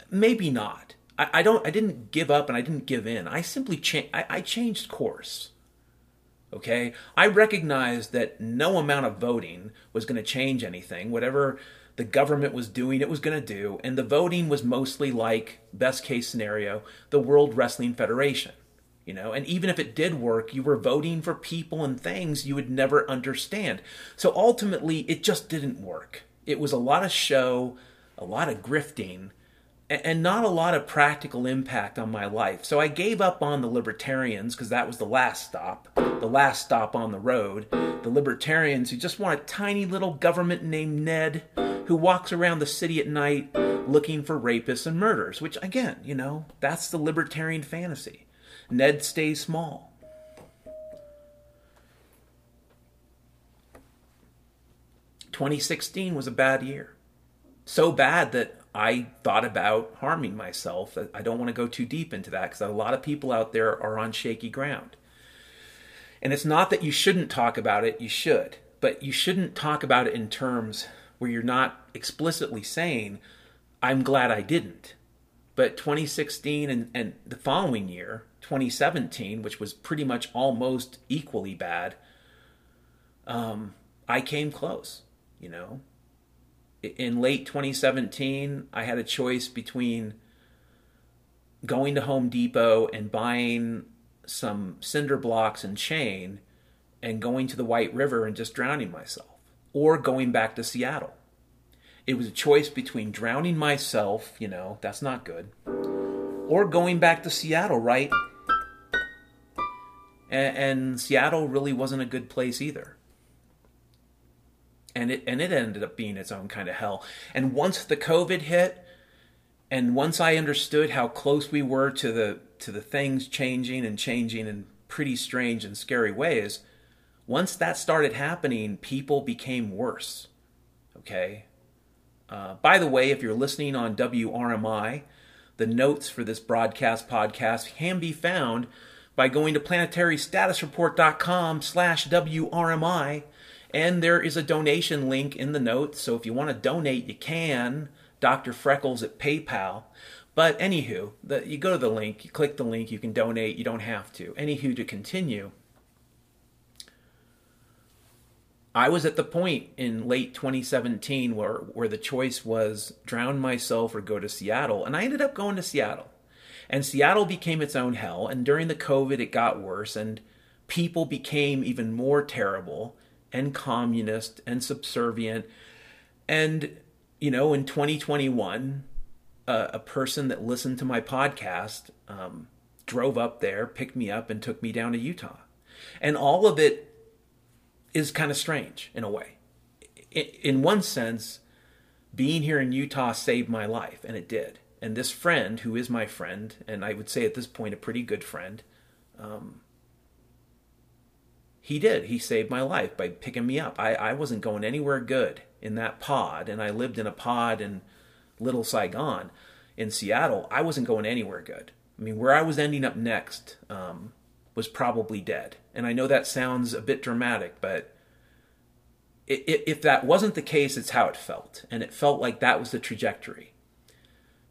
maybe not. I didn't give up and I didn't give in. I simply changed course. Okay? I recognized that no amount of voting was going to change anything. Whatever the government was doing, it was going to do. And the voting was mostly like, best case scenario, the World Wrestling Federation. You know, and even if it did work, you were voting for people and things you would never understand. So ultimately, it just didn't work. It was a lot of show, a lot of grifting, and not a lot of practical impact on my life. So I gave up on the libertarians because that was the last stop on the road. The libertarians who just want a tiny little government named Ned who walks around the city at night looking for rapists and murderers, which again, you know, that's the libertarian fantasy. Ned stays small. ...2016 was a bad year. So bad that I thought about harming myself. I don't want to go too deep into that because a lot of people out there are on shaky ground. And it's not that you shouldn't talk about it, you should. But you shouldn't talk about it in terms where you're not explicitly saying, I'm glad I didn't. But 2016 and the following year, 2017, which was pretty much almost equally bad, I came close, you know. In late 2017, I had a choice between going to Home Depot and buying some cinder blocks and chain and going to the White River and just drowning myself, or going back to Seattle. It was a choice between drowning myself, you know, that's not good, or going back to Seattle, right? And Seattle really wasn't a good place either. And it ended up being its own kind of hell. And once the COVID hit, and once I understood how close we were to the things changing in pretty strange and scary ways, once that started happening, people became worse. Okay? By the way, if you're listening on WRMI, the notes for this podcast can be found by going to planetarystatusreport.com/WRMI, and there is a donation link in the notes, so if you want to donate, you can. Dr. Freckles at PayPal. But anywho, you go to the link, you click the link, you can donate, you don't have to. Anywho, to continue, I was at the point in late 2017 where the choice was drown myself or go to Seattle. And I ended up going to Seattle. And Seattle became its own hell. And during the COVID, it got worse. And people became even more terrible and communist and subservient. And, you know, in 2021, a person that listened to my podcast drove up there, picked me up, and took me down to Utah. And all of it is kind of strange in a way. In one sense, being here in Utah saved my life, and it did. And this friend, who is my friend, and I would say at this point a pretty good friend, he did. He saved my life by picking me up. I wasn't going anywhere good in that pod, and I lived in a pod in Little Saigon in Seattle. I wasn't going anywhere good. I mean, where I was ending up next was probably dead. And I know that sounds a bit dramatic, but if that wasn't the case, it's how it felt. And it felt like that was the trajectory.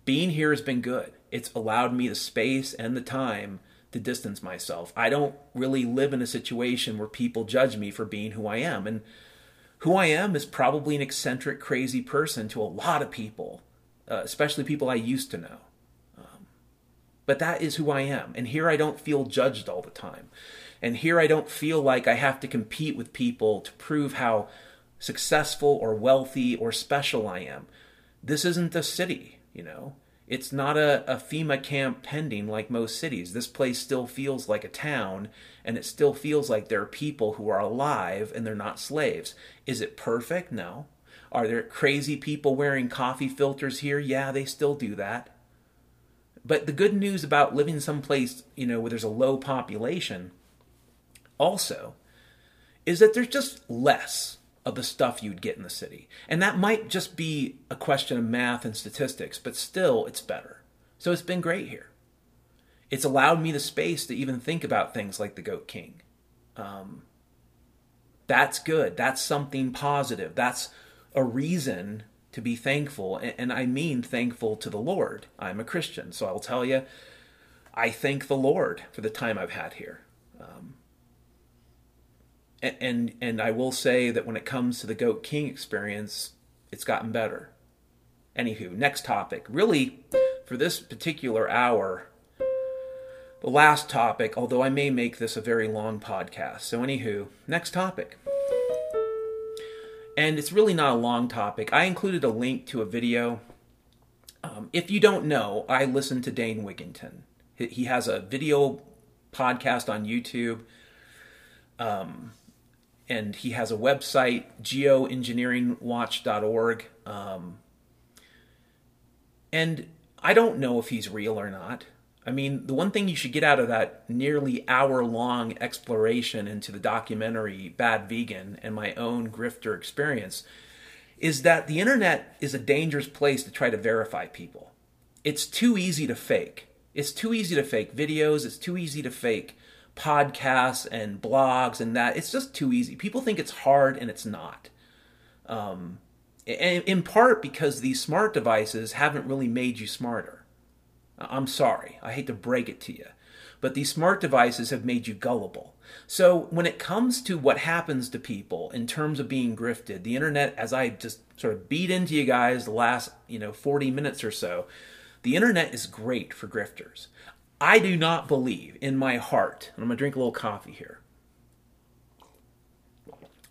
Being here has been good. It's allowed me the space and the time to distance myself. I don't really live in a situation where people judge me for being who I am. And who I am is probably an eccentric, crazy person to a lot of people, especially people I used to know. But that is who I am. And here I don't feel judged all the time. And here I don't feel like I have to compete with people to prove how successful or wealthy or special I am. This isn't a city, you know. It's not a FEMA camp pending like most cities. This place still feels like a town, and it still feels like there are people who are alive and they're not slaves. Is it perfect? No. Are there crazy people wearing coffee filters here? Yeah, they still do that. But the good news about living someplace, you know, where there's a low population also is that there's just less of the stuff you'd get in the city. And that might just be a question of math and statistics, but still it's better. So it's been great here. It's allowed me the space to even think about things like the Goat King. That's good. That's something positive. That's a reason to be thankful, and I mean thankful to the Lord. I'm a Christian, so I'll tell you, I thank the Lord for the time I've had here. And I will say that when it comes to the Goat King experience, it's gotten better. Anywho, next topic. Really, for this particular hour, the last topic, although I may make this a very long podcast. So anywho, next topic. And it's really not a long topic. I included a link to a video. If you don't know, I listen to Dane Wigington. He has a video podcast on YouTube. And he has a website, geoengineeringwatch.org. And I don't know if he's real or not. I mean, the one thing you should get out of that nearly hour-long exploration into the documentary Bad Vegan and my own grifter experience is that the internet is a dangerous place to try to verify people. It's too easy to fake. It's too easy to fake videos. It's too easy to fake podcasts and blogs and that. It's just too easy. People think it's hard, and it's not. In part because these smart devices haven't really made you smarter. I'm sorry. I hate to break it to you. But these smart devices have made you gullible. So when it comes to what happens to people in terms of being grifted, the internet, as I just sort of beat into you guys the last 40 minutes or so, the internet is great for grifters. I do not believe in my heart, and I'm going to drink a little coffee here.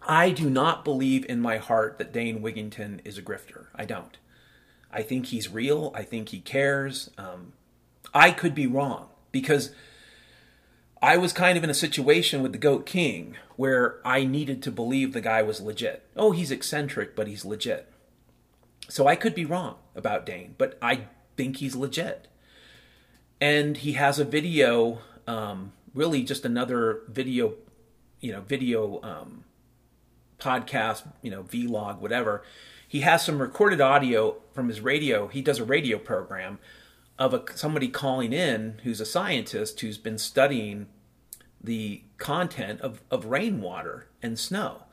I do not believe in my heart that Dane Wigington is a grifter. I don't. I think he's real. I think he cares. I could be wrong because I was kind of in a situation with the Goat King where I needed to believe the guy was legit. Oh, he's eccentric, but he's legit. So I could be wrong about Dane, but I think he's legit. And he has a video, really just another video, podcast, vlog, whatever. He has some recorded audio from his radio. He does a radio program of somebody calling in who's a scientist who's been studying the content of rainwater and snow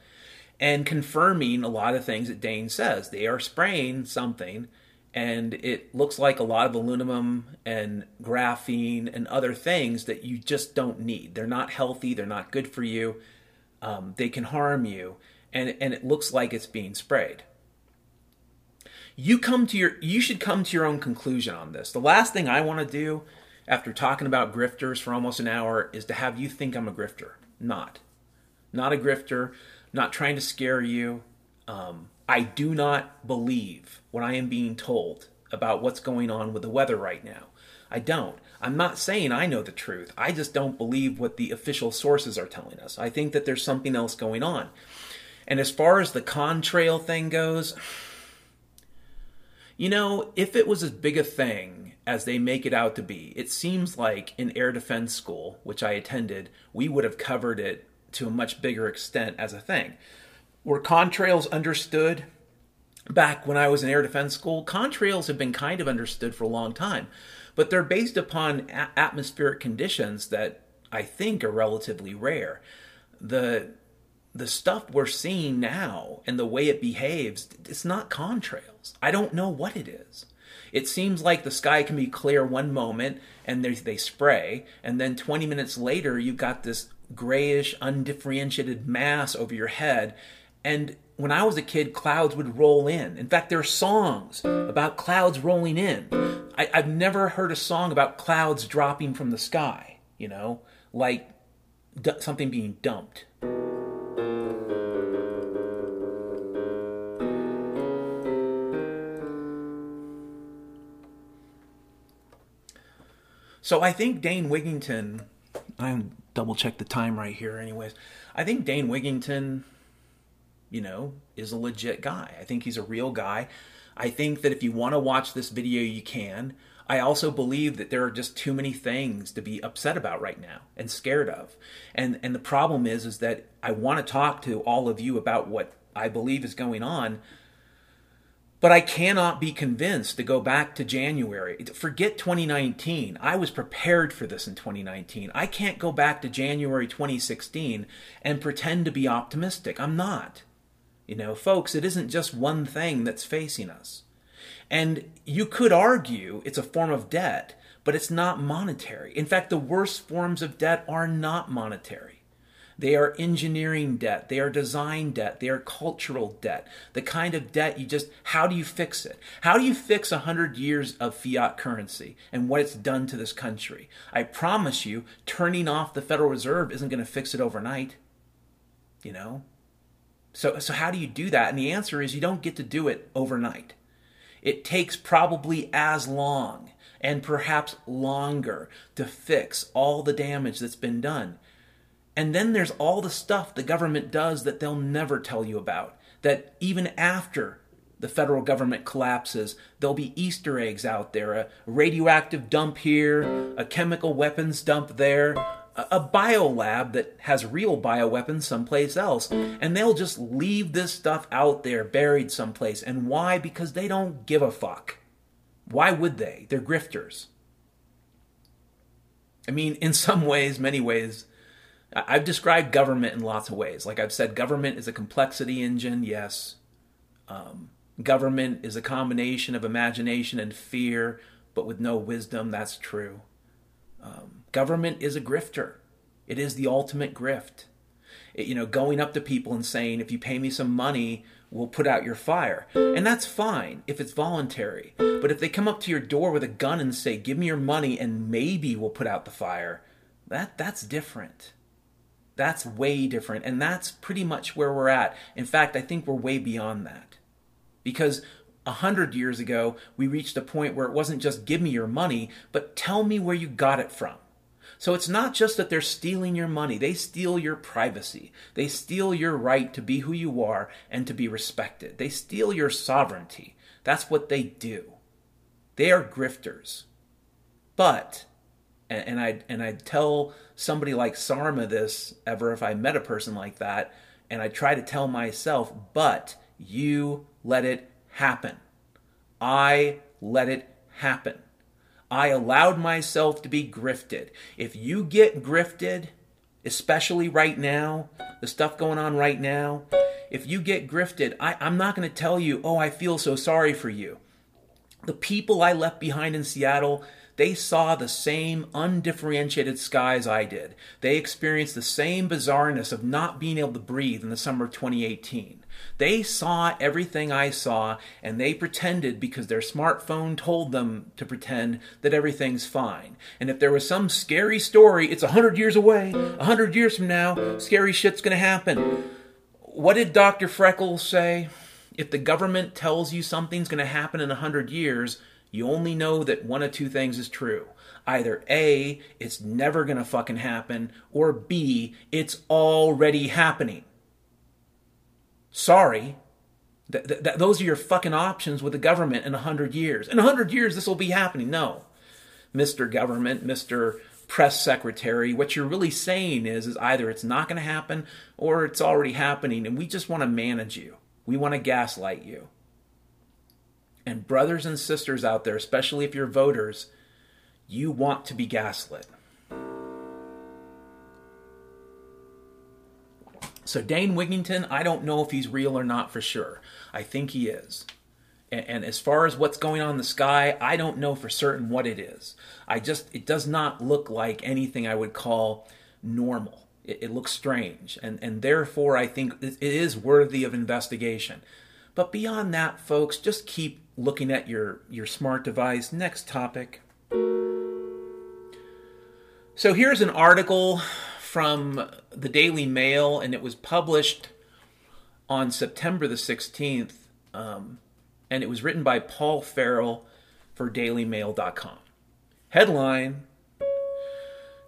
and confirming a lot of things that Dane says. They are spraying something, and it looks like a lot of aluminum and graphene and other things that you just don't need. They're not healthy. They're not good for you. They can harm you. And it looks like it's being sprayed. You should come to your own conclusion on this. The last thing I want to do after talking about grifters for almost an hour is to have you think I'm a grifter. Not a grifter. Not trying to scare you. I do not believe what I am being told about what's going on with the weather right now. I don't. I'm not saying I know the truth. I just don't believe what the official sources are telling us. I think that there's something else going on. And as far as the contrail thing goes, if it was as big a thing as they make it out to be, it seems like in air defense school, which I attended, we would have covered it to a much bigger extent as a thing. Were contrails understood back when I was in air defense school? Contrails have been kind of understood for a long time, but they're based upon atmospheric conditions that I think are relatively rare. The stuff we're seeing now and the way it behaves, it's not contrails. I don't know what it is. It seems like the sky can be clear one moment and they spray, and then 20 minutes later you've got this grayish, undifferentiated mass over your head. And when I was a kid, clouds would roll in. In fact, there are songs about clouds rolling in. I've never heard a song about clouds dropping from the sky, like something being dumped. So I think Dane Wigington, I'm double-check the time right here anyways, I think Dane Wigington, is a legit guy. I think he's a real guy. I think that if you want to watch this video, you can. I also believe that there are just too many things to be upset about right now and scared of. And the problem is that I want to talk to all of you about what I believe is going on, but I cannot be convinced to go back to January. Forget 2019. I was prepared for this in 2019. I can't go back to January 2016 and pretend to be optimistic. I'm not. You know, folks, it isn't just one thing that's facing us. And you could argue it's a form of debt, but it's not monetary. In fact, the worst forms of debt are not monetary. They are engineering debt. They are design debt. They are cultural debt. The kind of debt you just, how do you fix it? How do you fix 100 years of fiat currency and what it's done to this country? I promise you, turning off the Federal Reserve isn't going to fix it overnight. You know? So how do you do that? And the answer is you don't get to do it overnight. It takes probably as long and perhaps longer to fix all the damage that's been done. And then there's all the stuff the government does that they'll never tell you about, that even after the federal government collapses, there'll be Easter eggs out there, a radioactive dump here, a chemical weapons dump there, a biolab that has real bioweapons someplace else. And they'll just leave this stuff out there buried someplace. And why? Because they don't give a fuck. Why would they? They're grifters. I mean, in some ways, many ways, I've described government in lots of ways. Like I've said, government is a complexity engine, yes. Government is a combination of imagination and fear, but with no wisdom, that's true. Government is a grifter. It is the ultimate grift. It, you know, going up to people and saying, if you pay me some money, we'll put out your fire. And that's fine if it's voluntary. But if they come up to your door with a gun and say, give me your money and maybe we'll put out the fire, that's different. That's way different, and that's pretty much where we're at. In fact, I think we're way beyond that. Because 100 years ago, we reached a point where it wasn't just give me your money, but tell me where you got it from. So it's not just that they're stealing your money. They steal your privacy. They steal your right to be who you are and to be respected. They steal your sovereignty. That's what they do. They are grifters. But... And I'd tell somebody like Sarma this ever if I met a person like that, and I try to tell myself, but you let it happen. I let it happen. I allowed myself to be grifted. If you get grifted, especially right now, the stuff going on right now, if you get grifted, I'm not going to tell you, oh, I feel so sorry for you. The people I left behind in Seattle, they saw the same undifferentiated skies I did. They experienced the same bizarreness of not being able to breathe in the summer of 2018. They saw everything I saw, and they pretended because their smartphone told them to pretend that everything's fine. And if there was some scary story, it's 100 years away, 100 years from now, scary shit's going to happen. What did Dr. Freckles say? If the government tells you something's going to happen in 100 years, you only know that one of two things is true. Either A, it's never going to fucking happen, or B, it's already happening. Sorry. Those are your fucking options with the government in 100 years. In 100 years, this will be happening. No. Mr. Government, Mr. Press Secretary, what you're really saying is either it's not going to happen or it's already happening, and we just want to manage you. We want to gaslight you. And brothers and sisters out there, especially if you're voters, you want to be gaslit. So Dane Wigington, I don't know if he's real or not for sure. I think he is. And as far as what's going on in the sky, I don't know for certain what it is. It does not look like anything I would call normal. It looks strange. And therefore, I think it is worthy of investigation. But beyond that, folks, just keep looking at your smart device. Next topic. So here's an article from the Daily Mail, and it was published on September the 16th, and it was written by Paul Farrell for DailyMail.com. Headline,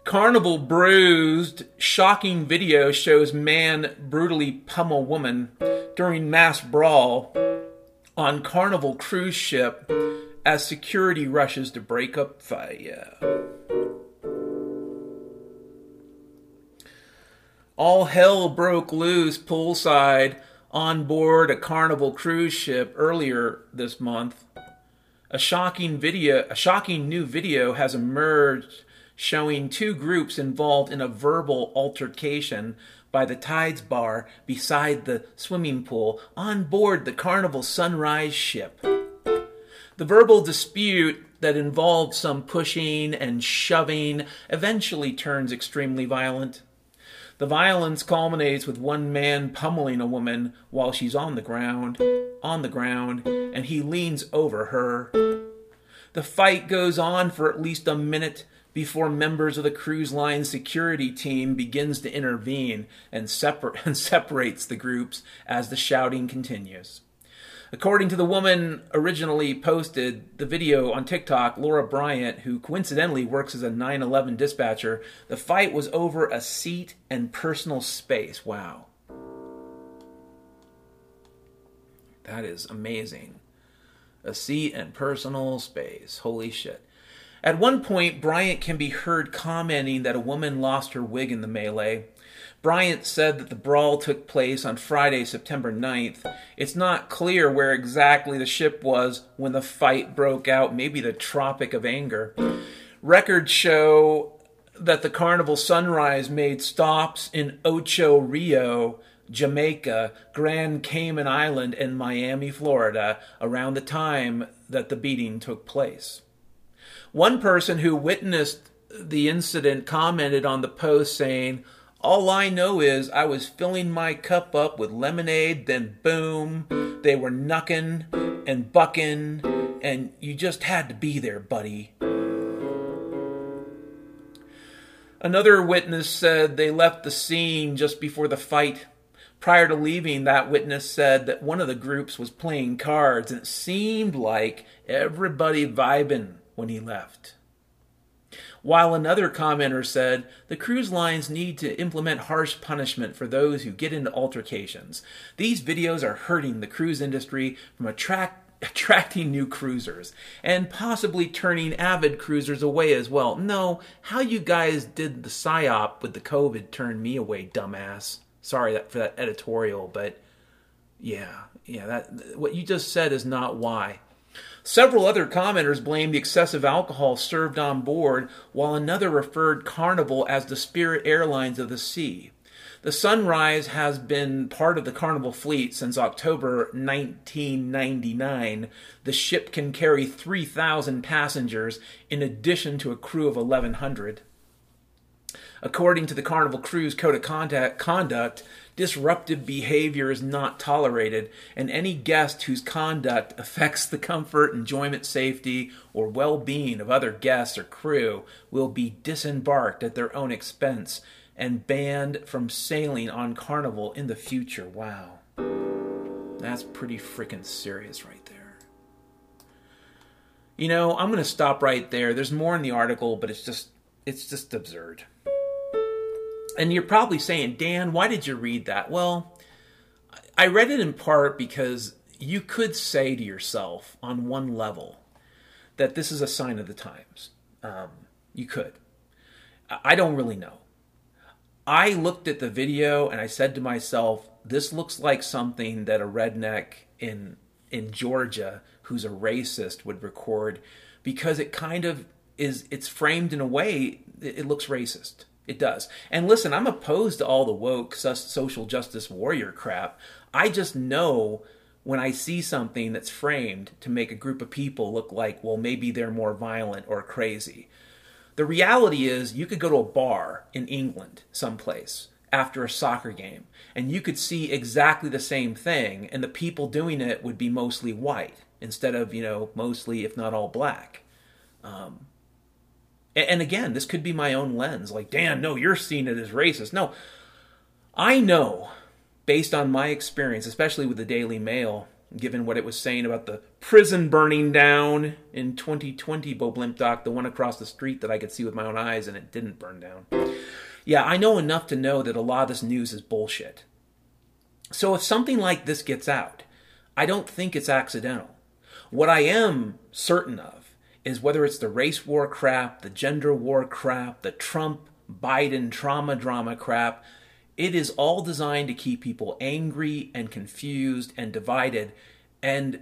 Carnival bruised, shocking video shows man brutally pummel woman during mass brawl on Carnival cruise ship as security rushes to break up fire. All hell broke loose poolside on board a Carnival cruise ship earlier this month. A shocking new video has emerged showing two groups involved in a verbal altercation by the Tides Bar beside the swimming pool on board the Carnival Sunrise ship. The verbal dispute that involved some pushing and shoving eventually turns extremely violent. The violence culminates with one man pummeling a woman while she's on the ground, and he leans over her. The fight goes on for at least a minute before members of the cruise line security team begins to intervene and separates the groups as the shouting continues. According to the woman originally posted the video on TikTok, Laura Bryant, who coincidentally works as a 9/11 dispatcher, the fight was over a seat and personal space. Wow. That is amazing. A seat and personal space. Holy shit. At one point, Bryant can be heard commenting that a woman lost her wig in the melee. Bryant said that the brawl took place on Friday, September 9th. It's not clear where exactly the ship was when the fight broke out, maybe the Tropic of Anger. Records show that the Carnival Sunrise made stops in Ocho Rios, Jamaica, Grand Cayman Island, and Miami, Florida, around the time that the beating took place. One person who witnessed the incident commented on the post saying, "All I know is I was filling my cup up with lemonade, then boom, they were knucking and bucking, and you just had to be there, buddy." Another witness said they left the scene just before the fight. Prior to leaving, that witness said that one of the groups was playing cards, and it seemed like everybody vibing when he left. While another commenter said, "The cruise lines need to implement harsh punishment for those who get into altercations. These videos are hurting the cruise industry from attracting new cruisers and possibly turning avid cruisers away as well. No, how you guys did the psyop with the COVID turned me away, dumbass." Sorry for that editorial, but yeah, that what you just said is not why. Several other commenters blamed the excessive alcohol served on board, while another referred Carnival as the Spirit Airlines of the Sea. The Sunrise has been part of the Carnival fleet since October 1999. The ship can carry 3,000 passengers in addition to a crew of 1,100. According to the Carnival Cruise Code of Conduct, disruptive behavior is not tolerated, and any guest whose conduct affects the comfort, enjoyment, safety, or well-being of other guests or crew will be disembarked at their own expense and banned from sailing on Carnival in the future. Wow. That's pretty freaking serious right there. You know, I'm going to stop right there. There's more in the article, but it's just absurd. And you're probably saying, "Dan, why did you read that?" Well, I read it in part because you could say to yourself on one level that this is a sign of the times. You could. I don't really know. I looked at the video and I said to myself, this looks like something that a redneck in Georgia who's a racist would record, because it kind of is, it's framed in a way, it looks racist. It does. And listen, I'm opposed to all the woke social justice warrior crap. I just know when I see something that's framed to make a group of people look like, well, maybe they're more violent or crazy. The reality is you could go to a bar in England someplace after a soccer game, and you could see exactly the same thing, and the people doing it would be mostly white instead of, mostly, if not all, black. And again, this could be my own lens. Like, "Dan, no, you're seeing it as racist." No, I know, based on my experience, especially with the Daily Mail, given what it was saying about the prison burning down in 2020, Bo Blimpdock, the one across the street that I could see with my own eyes, and it didn't burn down. Yeah, I know enough to know that a lot of this news is bullshit. So if something like this gets out, I don't think it's accidental. What I am certain of is whether it's the race war crap, the gender war crap, the Trump-Biden trauma drama crap, it is all designed to keep people angry and confused and divided and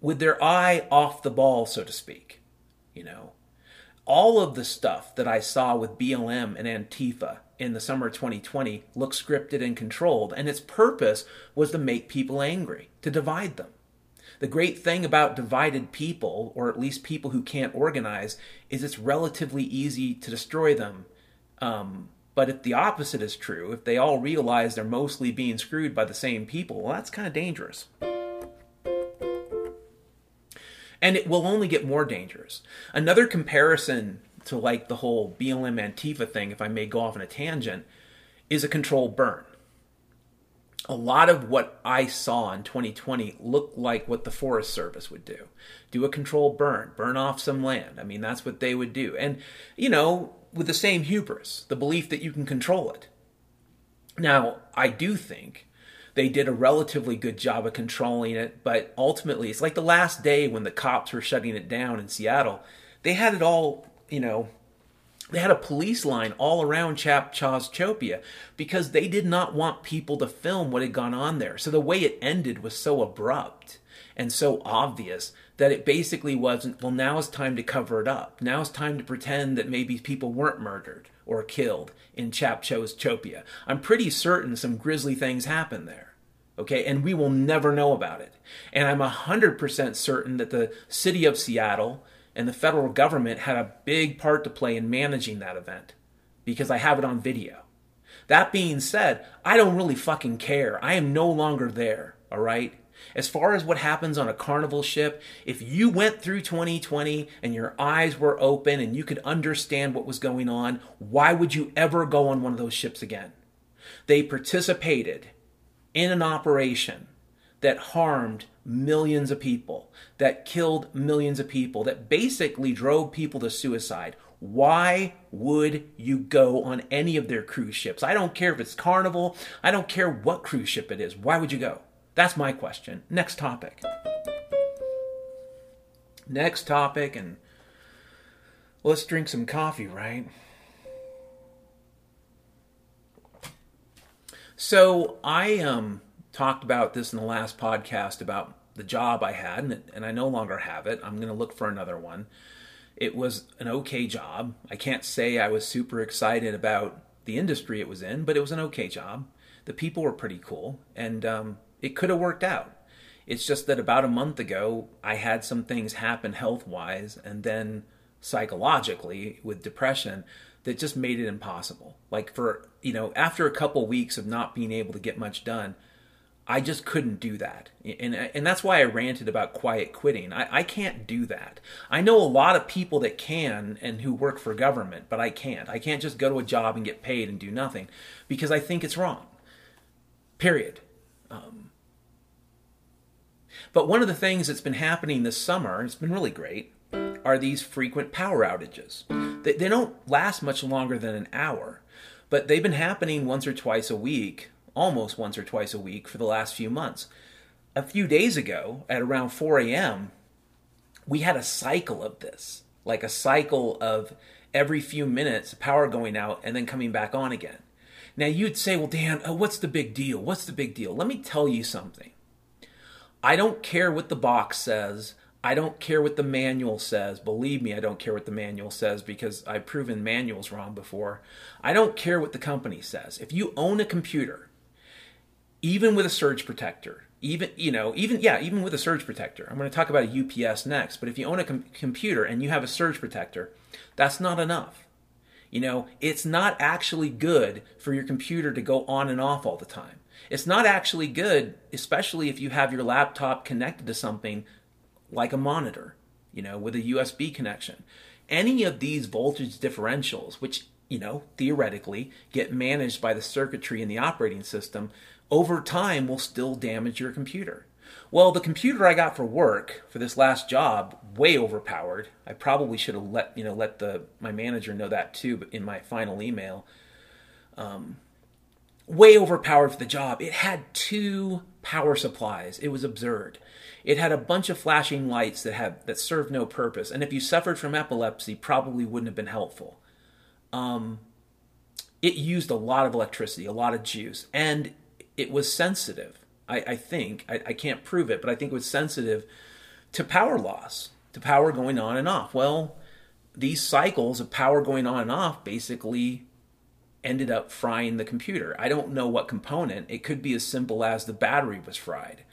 with their eye off the ball, so to speak. All of the stuff that I saw with BLM and Antifa in the summer of 2020 looked scripted and controlled, and its purpose was to make people angry, to divide them. The great thing about divided people, or at least people who can't organize, is it's relatively easy to destroy them. But if the opposite is true, if they all realize they're mostly being screwed by the same people, well, that's kind of dangerous. And it will only get more dangerous. Another comparison to like the whole BLM Antifa thing, if I may go off on a tangent, is a controlled burn. A lot of what I saw in 2020 looked like what the Forest Service would do. Do a controlled burn, burn off some land. I mean, that's what they would do. And, you know, with the same hubris, the belief that you can control it. Now, I do think they did a relatively good job of controlling it, but ultimately, it's like the last day when the cops were shutting it down in Seattle. They had it all, you know, they had a police line all around Chap Chopia because they did not want people to film what had gone on there. So the way it ended was so abrupt and so obvious that it basically wasn't, well, now it's time to cover it up. Now it's time to pretend that maybe people weren't murdered or killed in Chap Chopia. I'm pretty certain some grisly things happened there. Okay, and we will never know about it. And I'm 100% certain that the city of Seattle and the federal government had a big part to play in managing that event because I have it on video. That being said, I don't really fucking care. I am no longer there, all right? As far as what happens on a Carnival ship, if you went through 2020 and your eyes were open and you could understand what was going on, why would you ever go on one of those ships again? They participated in an operation that harmed millions of people, that killed millions of people, that basically drove people to suicide. Why would you go on any of their cruise ships? I don't care if it's Carnival. I don't care what cruise ship it is. Why would you go? That's my question. Next topic. Next topic, and let's drink some coffee, right? So I talked about this in the last podcast about the job I had, and I no longer have it. I'm going to look for another one. It was an okay job. I can't say I was super excited about the industry it was in, but it was an okay job. The people were pretty cool, and it could have worked out. It's just that about a month ago, I had some things happen health-wise, and then psychologically with depression, that just made it impossible. Like for, you know, after a couple weeks of not being able to get much done, I just couldn't do that. And that's why I ranted about quiet quitting. I can't do that. I know a lot of people that can and who work for government, but I can't. I can't just go to a job and get paid and do nothing because I think it's wrong. Period. But one of the things that's been happening this summer, and it's been really great, are these frequent power outages. They don't last much longer than an hour, but they've been happening once or twice a week, almost once or twice a week for the last few months. A few days ago, at around 4 a.m., we had a cycle of this, like a cycle of every few minutes, power going out and then coming back on again. Now, you'd say, well, Dan, what's the big deal? What's the big deal? Let me tell you something. I don't care what the box says. I don't care what the manual says. Believe me, I don't care what the manual says because I've proven manuals wrong before. I don't care what the company says. If you own a computer, even with a surge protector, even with a surge protector, I'm going to talk about a UPS next, but if you own a computer and you have a surge protector, that's not enough. You know, it's not actually good for your computer to go on and off all the time. It's not actually good, especially if you have your laptop connected to something like a monitor, you know, with a USB connection. Any of these voltage differentials, which, you know, theoretically get managed by the circuitry in the operating system, over time will still damage your computer. Well, the computer I got for work for this last job, way overpowered. I probably should have let my manager know that too, but in my final email, way overpowered for the job. It had two power supplies. It was absurd. It had a bunch of flashing lights that served no purpose, and if you suffered from epilepsy, probably wouldn't have been helpful. It used a lot of electricity, a lot of juice, and it was sensitive. I think I can't prove it, but I think it was sensitive to power loss, to power going on and off. Well, these cycles of power going on and off basically ended up frying the computer. I don't know what component. It could be as simple as the battery was fried.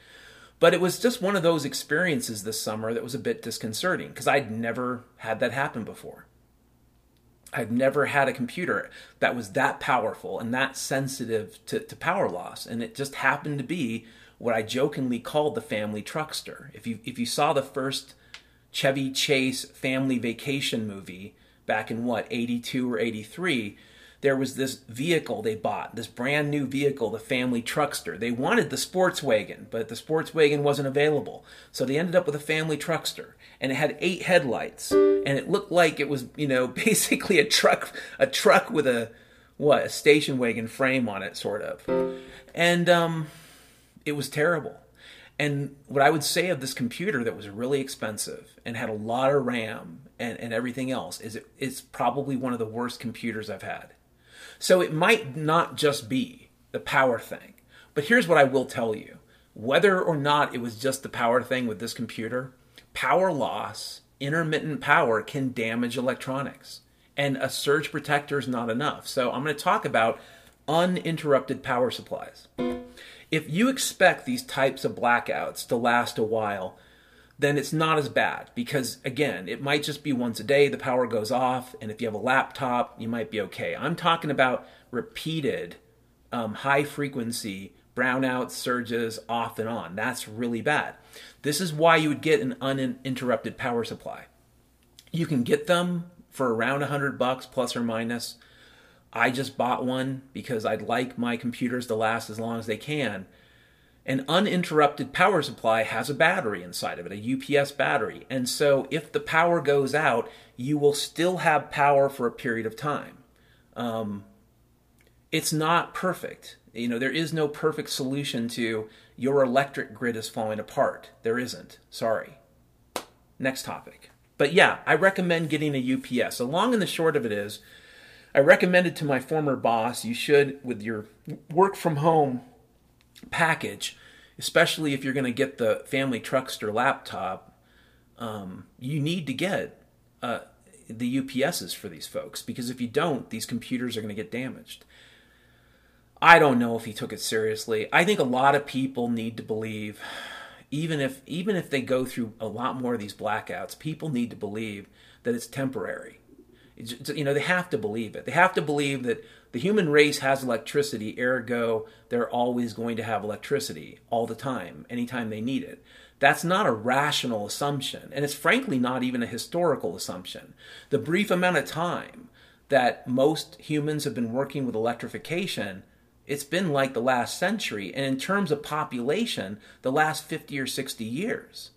But it was just one of those experiences this summer that was a bit disconcerting because I'd never had that happen before. I've never had a computer that was that powerful and that sensitive to power loss. And it just happened to be what I jokingly called the family truckster. If you saw the first Chevy Chase family vacation movie back in, 82 or 83, there was this vehicle they bought, this brand new vehicle, the family truckster. They wanted the sports wagon, but the sports wagon wasn't available. So they ended up with a family truckster, and it had 8 headlights, and it looked like it was, basically a truck with a station wagon frame on it, sort of. And it was terrible. And what I would say of this computer that was really expensive and had a lot of RAM and everything else is it's probably one of the worst computers I've had. So it might not just be the power thing. But here's what I will tell you. Whether or not it was just the power thing with this computer, power loss, intermittent power can damage electronics. And a surge protector is not enough. So I'm going to talk about uninterrupted power supplies. If you expect these types of blackouts to last a while, then it's not as bad because, again, it might just be once a day, the power goes off, and if you have a laptop, you might be okay. I'm talking about repeated, high-frequency brownouts, surges, off and on. That's really bad. This is why you would get an uninterrupted power supply. You can get them for around $100 plus or minus. I just bought one because I'd like my computers to last as long as they can. An uninterrupted power supply has a battery inside of it, a UPS battery. And so if the power goes out, you will still have power for a period of time. It's not perfect. There is no perfect solution to your electric grid is falling apart. There isn't. Sorry. Next topic. But yeah, I recommend getting a UPS. The long and the short of it is, I recommended to my former boss, you should, with your work from home package, especially if you're going to get the family truckster laptop, you need to get the UPSs for these folks, because if you don't, these computers are going to get damaged. I don't know if he took it seriously. I think a lot of people need to believe, even if they go through a lot more of these blackouts, people need to believe that it's temporary. They have to believe it. They have to believe that the human race has electricity, ergo, they're always going to have electricity all the time, anytime they need it. That's not a rational assumption, and it's frankly not even a historical assumption. The brief amount of time that most humans have been working with electrification, it's been like the last century, and in terms of population, the last 50 or 60 years.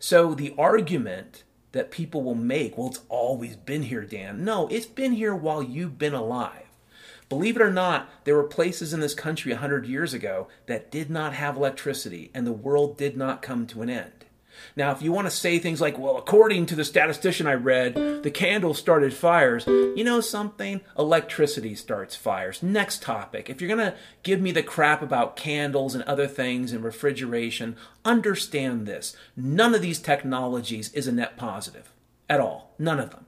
So the argument that people will make, it's always been here, Dan. No, it's been here while you've been alive. Believe it or not, there were places in this country 100 years ago that did not have electricity, and the world did not come to an end. Now, if you want to say things like, according to the statistician I read, the candles started fires. You know something? Electricity starts fires. Next topic. If you're going to give me the crap about candles and other things and refrigeration, understand this. None of these technologies is a net positive at all. None of them.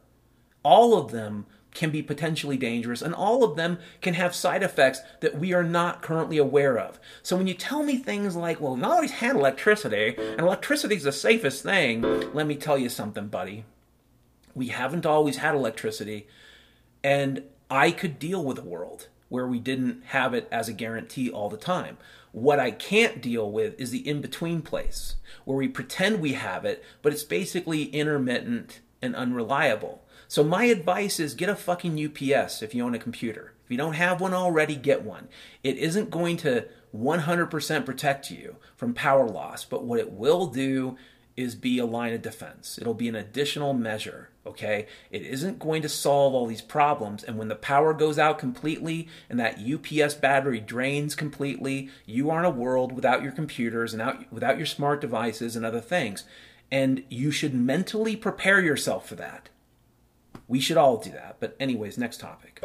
All of them can be potentially dangerous, and all of them can have side effects that we are not currently aware of. So when you tell me things like, we've always had electricity, and electricity is the safest thing, let me tell you something, buddy. We haven't always had electricity, and I could deal with a world where we didn't have it as a guarantee all the time. What I can't deal with is the in-between place, where we pretend we have it, but it's basically intermittent and unreliable. So my advice is get a fucking UPS if you own a computer. If you don't have one already, get one. It isn't going to 100% protect you from power loss, but what it will do is be a line of defense. It'll be an additional measure, okay? It isn't going to solve all these problems, and when the power goes out completely and that UPS battery drains completely, you are in a world without your computers and without your smart devices and other things, and you should mentally prepare yourself for that. We should all do that. But anyways, next topic.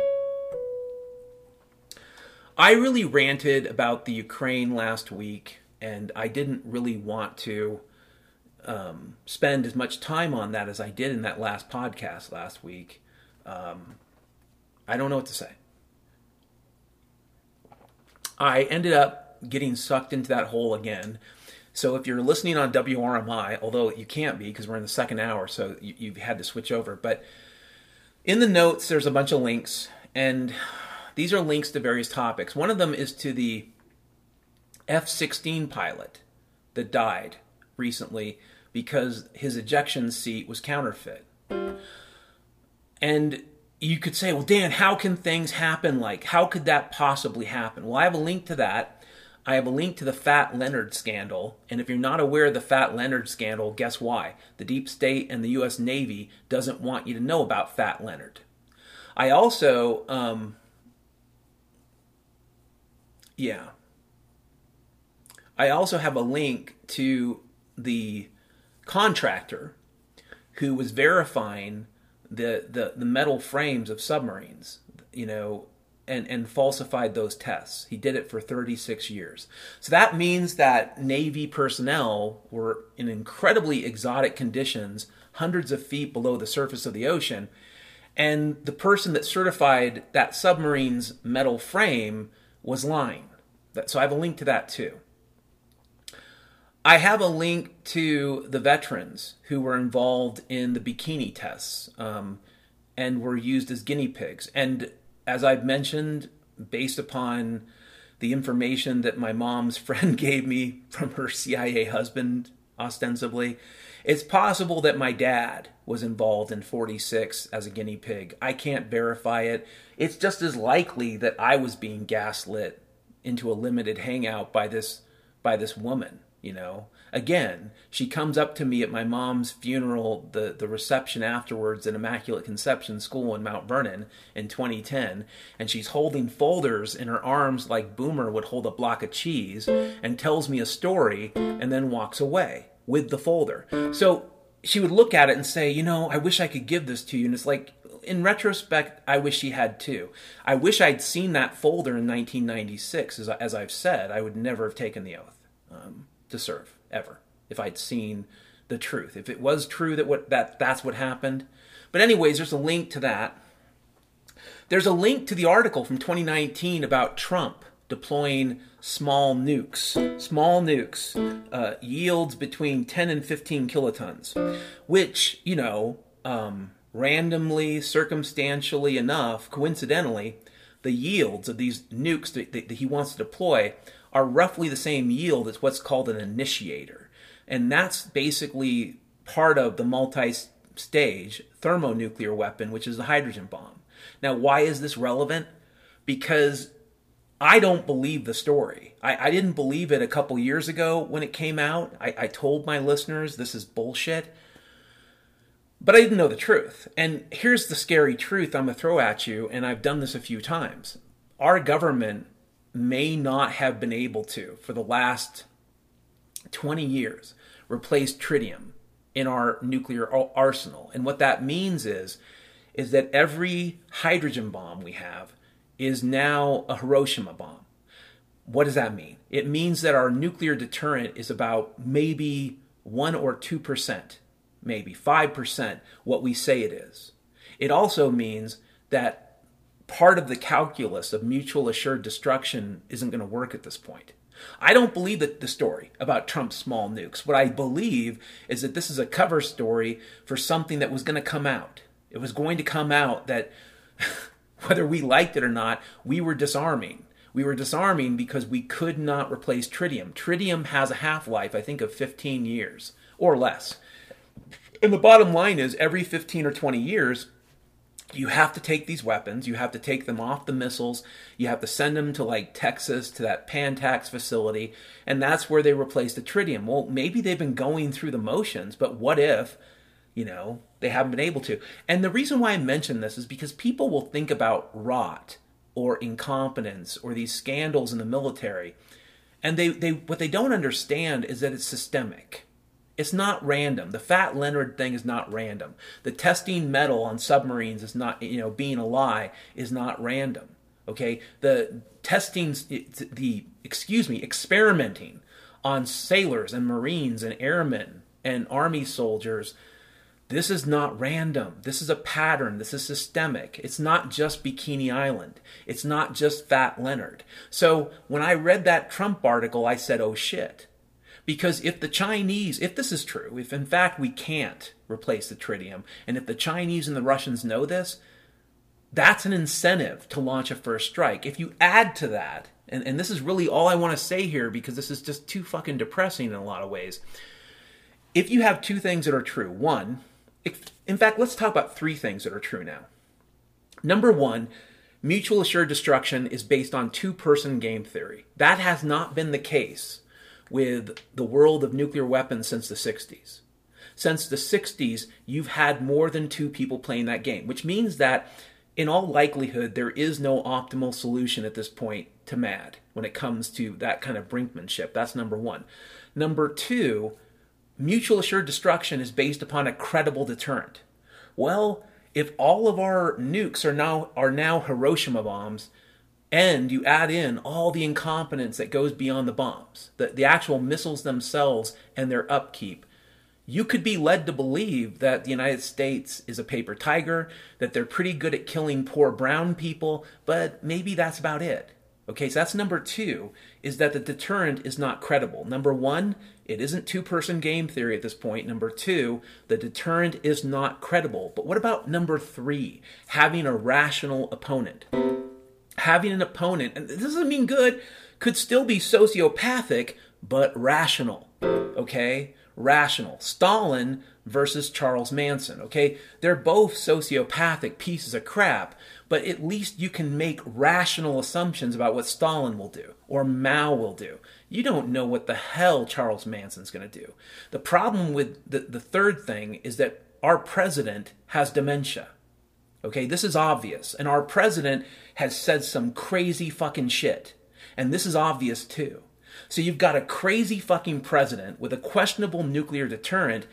I really ranted about the Ukraine last week, and I didn't really want to. spend as much time on that as I did in that last podcast last week. I don't know what to say. I ended up getting sucked into that hole again. So if you're listening on WRMI, although you can't be because we're in the second hour, so you've had to switch over. But in the notes, there's a bunch of links, and these are links to various topics. One of them is to the F-16 pilot that died recently because his ejection seat was counterfeit. And you could say, well, Dan, how can things happen? Like, how could that possibly happen? Well, I have a link to that. I have a link to the Fat Leonard scandal. And if you're not aware of the Fat Leonard scandal, guess why? The deep state and the U.S. Navy doesn't want you to know about Fat Leonard. I also, I also have a link to the contractor who was verifying the metal frames of submarines, you know, and falsified those tests. He did it for 36 years. So that means that Navy personnel were in incredibly exotic conditions, hundreds of feet below the surface of the ocean. And the person that certified that submarine's metal frame was lying. So I have a link to that too. I have a link to the veterans who were involved in the bikini tests and were used as guinea pigs. And as I've mentioned, based upon the information that my mom's friend gave me from her CIA husband, ostensibly, it's possible that my dad was involved in 46 as a guinea pig. I can't verify it. It's just as likely that I was being gaslit into a limited hangout by this woman. You know, again, she comes up to me at my mom's funeral, the reception afterwards at Immaculate Conception School in Mount Vernon in 2010, and she's holding folders in her arms like Boomer would hold a block of cheese, and tells me a story and then walks away with the folder. So she would look at it and say, you know, I wish I could give this to you. And it's like, in retrospect, I wish she had too. I wish I'd seen that folder in 1996. As I've said, I would never have taken the oath. To serve ever if I'd seen the truth, if it was true that's what happened. But anyways, there's a link to that. There's a link to the article from 2019 about Trump deploying small nukes yields between 10 and 15 kilotons, which, you know, randomly, circumstantially enough, coincidentally, the yields of these nukes that he wants to deploy are roughly the same yield as what's called an initiator. And that's basically part of the multi-stage thermonuclear weapon, which is the hydrogen bomb. Now, why is this relevant? Because I don't believe the story. I didn't believe it a couple years ago when it came out. I told my listeners this is bullshit. But I didn't know the truth. And here's the scary truth I'm going to throw at you, and I've done this a few times. Our government may not have been able to, for the last 20 years, replace tritium in our nuclear arsenal. And what that means is that every hydrogen bomb we have is now a Hiroshima bomb. What does that mean? It means that our nuclear deterrent is about maybe 1 or 2%, maybe 5% what we say it is. It also means that part of the calculus of mutual assured destruction isn't going to work at this point. I don't believe that the story about Trump's small nukes. What I believe is that this is a cover story for something that was going to come out. It was going to come out that whether we liked it or not, we were disarming. We were disarming because we could not replace tritium. Tritium has a half-life, I think, of 15 years or less. And the bottom line is every 15 or 20 years, you have to take these weapons, you have to take them off the missiles, you have to send them to like Texas, to that Pantex facility, and that's where they replace the tritium. Well, maybe they've been going through the motions, but what if, you know, they haven't been able to? And the reason why I mention this is because people will think about rot or incompetence or these scandals in the military, and they what they don't understand is that it's systemic. It's not random. The Fat Leonard thing is not random. The testing metal on submarines is not, you know, being a lie is not random. Okay? experimenting on sailors and Marines and airmen and army soldiers, this is not random. This is a pattern. This is systemic. It's not just Bikini Island. It's not just Fat Leonard. So when I read that Trump article, I said, oh shit. Because if the Chinese, if this is true, if in fact we can't replace the tritium, and if the Chinese and the Russians know this, that's an incentive to launch a first strike. If you add to that, and this is really all I want to say here because this is just too fucking depressing in a lot of ways. If you have two things that are true, one, in fact, let's talk about three things that are true now. Number one, mutual assured destruction is based on two-person game theory. That has not been the case with the world of nuclear weapons since the 60s. Since the 60s, you've had more than two people playing that game, which means that in all likelihood, there is no optimal solution at this point to MAD when it comes to that kind of brinkmanship. That's number one. Number two, mutual assured destruction is based upon a credible deterrent. Well, if all of our nukes are now Hiroshima bombs, and you add in all the incompetence that goes beyond the bombs, the actual missiles themselves and their upkeep, you could be led to believe that the United States is a paper tiger, that they're pretty good at killing poor brown people, but maybe that's about it. Okay, so that's number two, is that the deterrent is not credible. Number one, it isn't two-person game theory at this point. Number two, the deterrent is not credible. But what about number three, having a rational opponent? Having an opponent, and this doesn't mean good, could still be sociopathic, but rational, okay? Rational. Stalin versus Charles Manson, okay? They're both sociopathic pieces of crap, but at least you can make rational assumptions about what Stalin will do or Mao will do. You don't know what the hell Charles Manson's going to do. The problem with the third thing is that our president has dementia, okay? This is obvious, and our president has said some crazy fucking shit, and this is obvious too. So you've got a crazy fucking president with a questionable nuclear deterrent,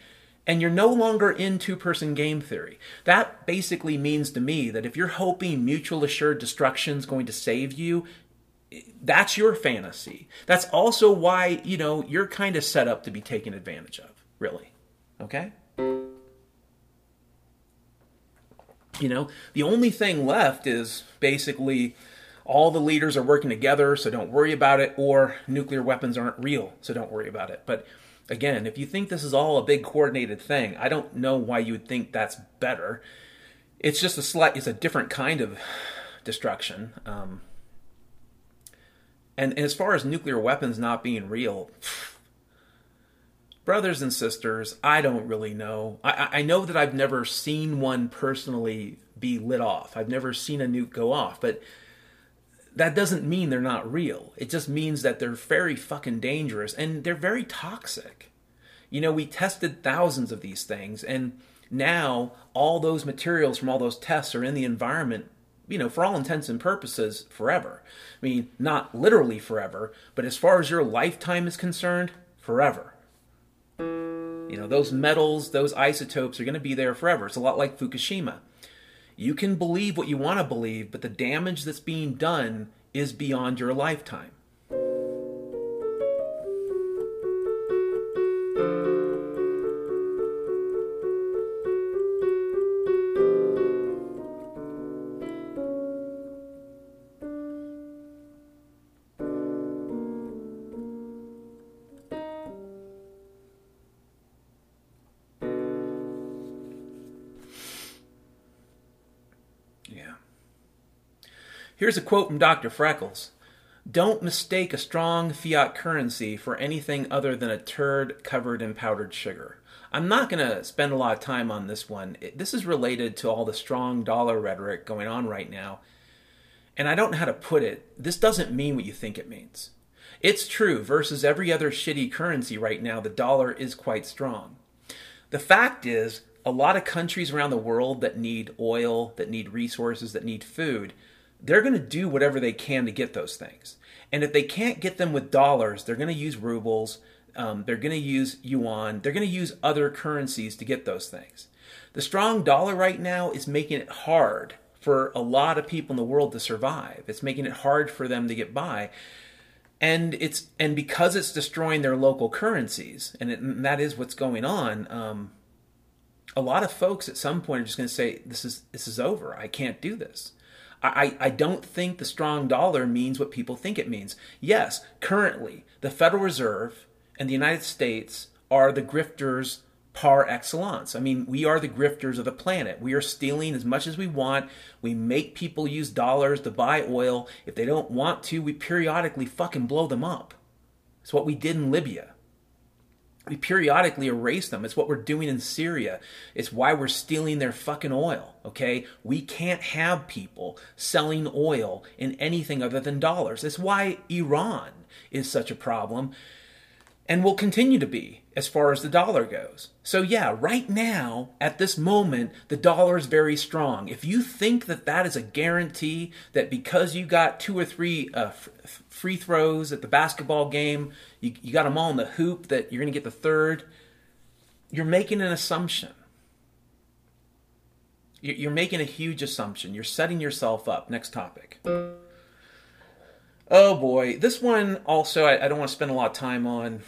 and you're no longer in two-person game theory. That basically means to me that if you're hoping mutual assured destruction is going to save you, that's your fantasy. That's also why, you know, you're kind of set up to be taken advantage of, really. Okay? You know, the only thing left is basically all the leaders are working together, so don't worry about it, or nuclear weapons aren't real, so don't worry about it. But again, if you think this is all a big coordinated thing, I don't know why you would think that's better. It's just it's a different kind of destruction. And as far as nuclear weapons not being real, brothers and sisters, I don't really know. I know that I've never seen one personally be lit off. I've never seen a nuke go off, but that doesn't mean they're not real. It just means that they're very fucking dangerous and they're very toxic. You know, we tested thousands of these things, and now all those materials from all those tests are in the environment, you know, for all intents and purposes, forever. I mean, not literally forever, but as far as your lifetime is concerned, forever. You know, those metals, those isotopes are going to be there forever. It's a lot like Fukushima. You can believe what you want to believe, but the damage that's being done is beyond your lifetime. Here's a quote from Dr. Freckles. Don't mistake a strong fiat currency for anything other than a turd covered in powdered sugar. I'm not going to spend a lot of time on this one. This is related to all the strong dollar rhetoric going on right now. And I don't know how to put it. This doesn't mean what you think it means. It's true. Versus every other shitty currency right now, the dollar is quite strong. The fact is, a lot of countries around the world that need oil, that need resources, that need food, they're going to do whatever they can to get those things. And if they can't get them with dollars, they're going to use rubles, they're going to use yuan, they're going to use other currencies to get those things. The strong dollar right now is making it hard for a lot of people in the world to survive. It's making it hard for them to get by. And because it's destroying their local currencies, and that is what's going on, a lot of folks at some point are just going to say, this is over. I can't do this. I don't think the strong dollar means what people think it means. Yes, currently, the Federal Reserve and the United States are the grifters par excellence. I mean, we are the grifters of the planet. We are stealing as much as we want. We make people use dollars to buy oil. If they don't want to, we periodically fucking blow them up. It's what we did in Libya. We periodically erase them. It's what we're doing in Syria. It's why we're stealing their fucking oil, okay? We can't have people selling oil in anything other than dollars. It's why Iran is such a problem and will continue to be as far as the dollar goes. So yeah, right now, at this moment, the dollar is very strong. If you think that that is a guarantee that because you got 2 or 3 free throws at the basketball game, you got them all in the hoop, that you're going to get the third, you're making an assumption. You're making a huge assumption. You're setting yourself up. Next topic. Oh boy, this one also I don't want to spend a lot of time on.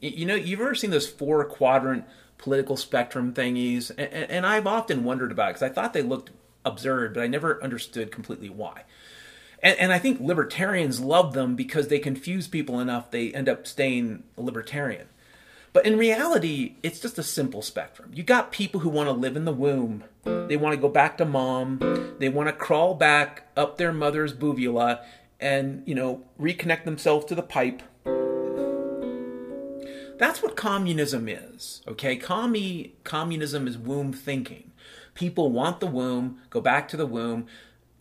You know, you've ever seen those 4-quadrant political spectrum thingies? And I've often wondered about it because I thought they looked absurd, but I never understood completely why. And I think libertarians love them because they confuse people enough they end up staying a libertarian. But in reality, it's just a simple spectrum. You got people who want to live in the womb. They want to go back to mom. They want to crawl back up their mother's boovula and, you know, reconnect themselves to the pipe. That's what communism is, okay? Communism is womb thinking. People want the womb, go back to the womb.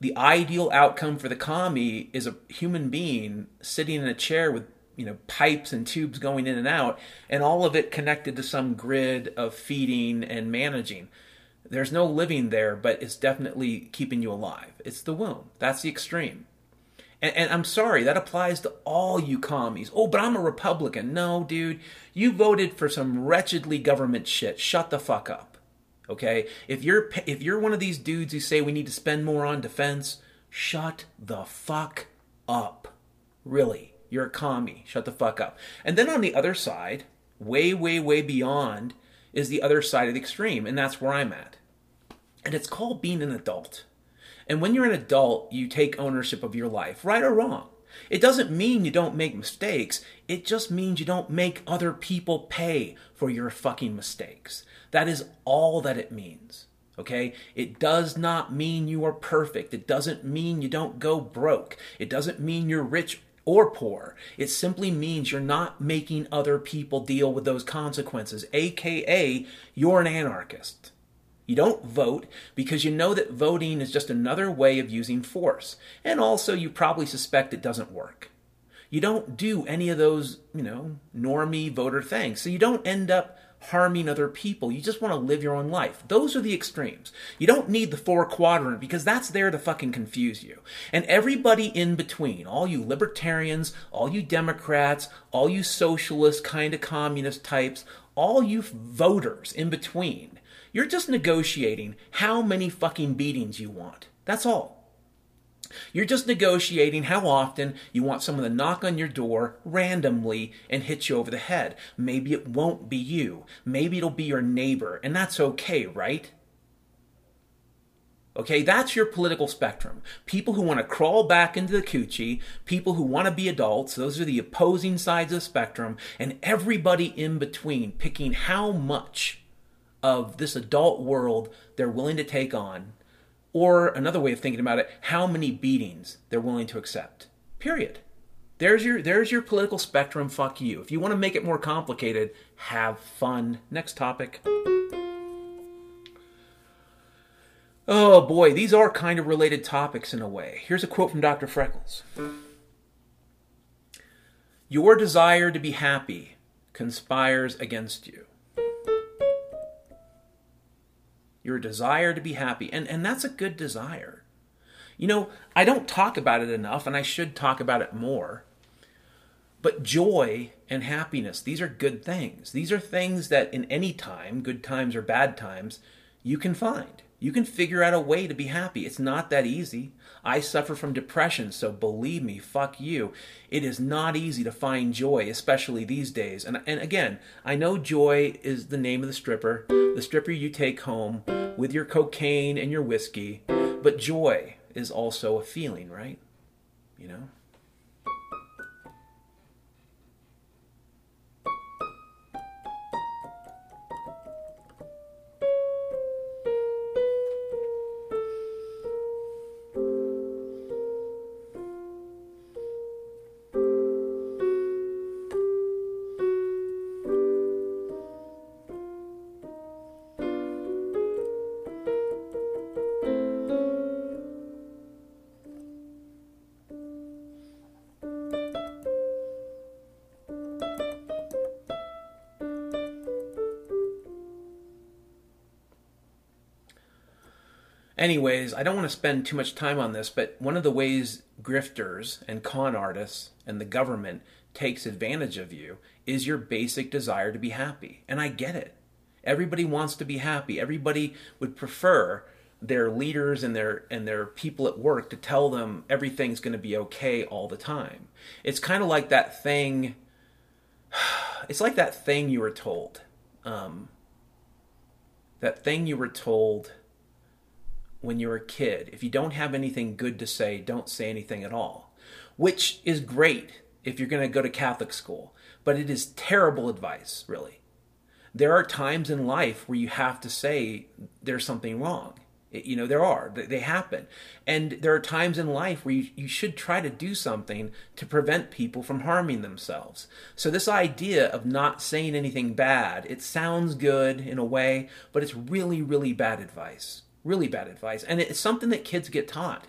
The ideal outcome for the commie is a human being sitting in a chair with, you know, pipes and tubes going in and out, and all of it connected to some grid of feeding and managing. There's no living there, but it's definitely keeping you alive. It's the womb. That's the extreme. And I'm sorry, that applies to all you commies. Oh, but I'm a Republican. No, dude, you voted for some wretchedly government shit. Shut the fuck up, okay? If you're one of these dudes who say we need to spend more on defense, shut the fuck up. Really, you're a commie. Shut the fuck up. And then on the other side, way, way, way beyond, is the other side of the extreme, and that's where I'm at. And it's called being an adult. And when you're an adult, you take ownership of your life, right or wrong. It doesn't mean you don't make mistakes. It just means you don't make other people pay for your fucking mistakes. That is all that it means, okay? It does not mean you are perfect. It doesn't mean you don't go broke. It doesn't mean you're rich or poor. It simply means you're not making other people deal with those consequences, aka you're an anarchist. You don't vote because you know that voting is just another way of using force. And also, you probably suspect it doesn't work. You don't do any of those, you know, normie voter things. So you don't end up harming other people. You just want to live your own life. Those are the extremes. You don't need the 4-quadrant because that's there to fucking confuse you. And everybody in between, all you libertarians, all you Democrats, all you socialist kind of communist types, all you voters in between, you're just negotiating how many fucking beatings you want. That's all. You're just negotiating how often you want someone to knock on your door randomly and hit you over the head. Maybe it won't be you. Maybe it'll be your neighbor. And that's okay, right? Okay, that's your political spectrum. People who want to crawl back into the coochie, people who want to be adults, those are the opposing sides of the spectrum, and everybody in between picking how much of this adult world they're willing to take on, or another way of thinking about it, how many beatings they're willing to accept. Period. There's your political spectrum. Fuck you. If you want to make it more complicated, have fun. Next topic. Oh boy, these are kind of related topics in a way. Here's a quote from Dr. Freckles. Your desire to be happy conspires against you. Your desire to be happy. And that's a good desire. You know, I don't talk about it enough, and I should talk about it more. But joy and happiness, these are good things. These are things that in any time, good times or bad times, you can find. You can figure out a way to be happy. It's not that easy. I suffer from depression, so believe me, fuck you. It is not easy to find joy, especially these days. And again, I know joy is the name of the stripper you take home with your cocaine and your whiskey, but joy is also a feeling, right? You know? Anyways, I don't want to spend too much time on this, but one of the ways grifters and con artists and the government takes advantage of you is your basic desire to be happy. And I get it. Everybody wants to be happy. Everybody would prefer their leaders and their people at work to tell them everything's going to be okay all the time. It's kind of like that thing. It's like that thing you were told. That thing you were told when you're a kid. If you don't have anything good to say, don't say anything at all. Which is great if you're going to go to Catholic school, but it is terrible advice, really. There are times in life where you have to say there's something wrong. You know, there are. They happen. And there are times in life where you should try to do something to prevent people from harming themselves. So this idea of not saying anything bad, it sounds good in a way, but it's really, really bad advice. Really bad advice. And it's something that kids get taught.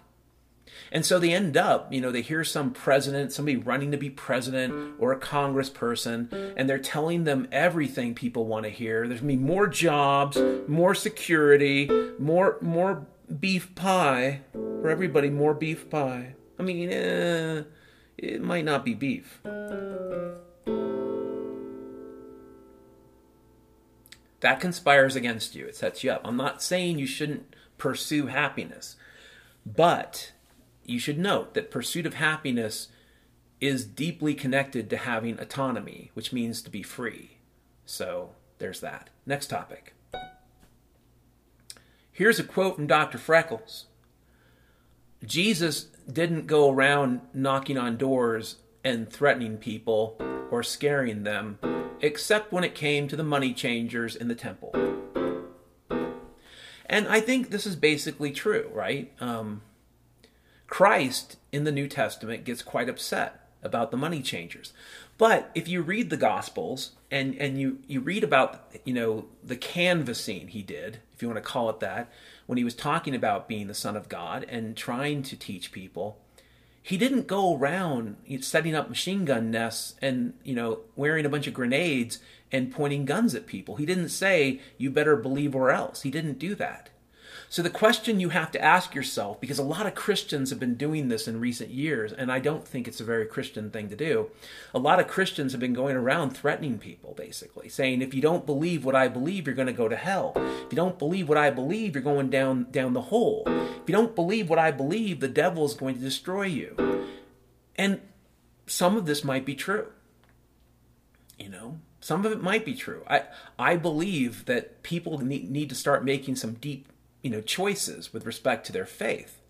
And so they end up, you know, they hear some president, somebody running to be president or a congressperson, and they're telling them everything people want to hear. There's going to be more jobs, more security, more beef pie for everybody, more beef pie. I mean, it might not be beef. That conspires against you. It sets you up. I'm not saying you shouldn't pursue happiness, but you should note that pursuit of happiness is deeply connected to having autonomy, which means to be free. So there's that. Next topic. Here's a quote from Dr. Freckles. Jesus didn't go around knocking on doors and threatening people or scaring them, except when it came to the money changers in the temple. And I think this is basically true, right? Christ in the New Testament gets quite upset about the money changers. But if you read the Gospels and you read about, you know, the canvassing he did, if you want to call it that, when he was talking about being the Son of God and trying to teach people, he didn't go around setting up machine gun nests and, you know, wearing a bunch of grenades and pointing guns at people. He didn't say, you better believe or else. He didn't do that. So the question you have to ask yourself, because a lot of Christians have been doing this in recent years, and I don't think it's a very Christian thing to do. A lot of Christians have been going around threatening people, basically, saying, if you don't believe what I believe, you're going to go to hell. If you don't believe what I believe, you're going down the hole. If you don't believe what I believe, the devil is going to destroy you. And some of this might be true, you know? Some of it might be true. I believe that people need to start making some deep, you know, choices with respect to their faith.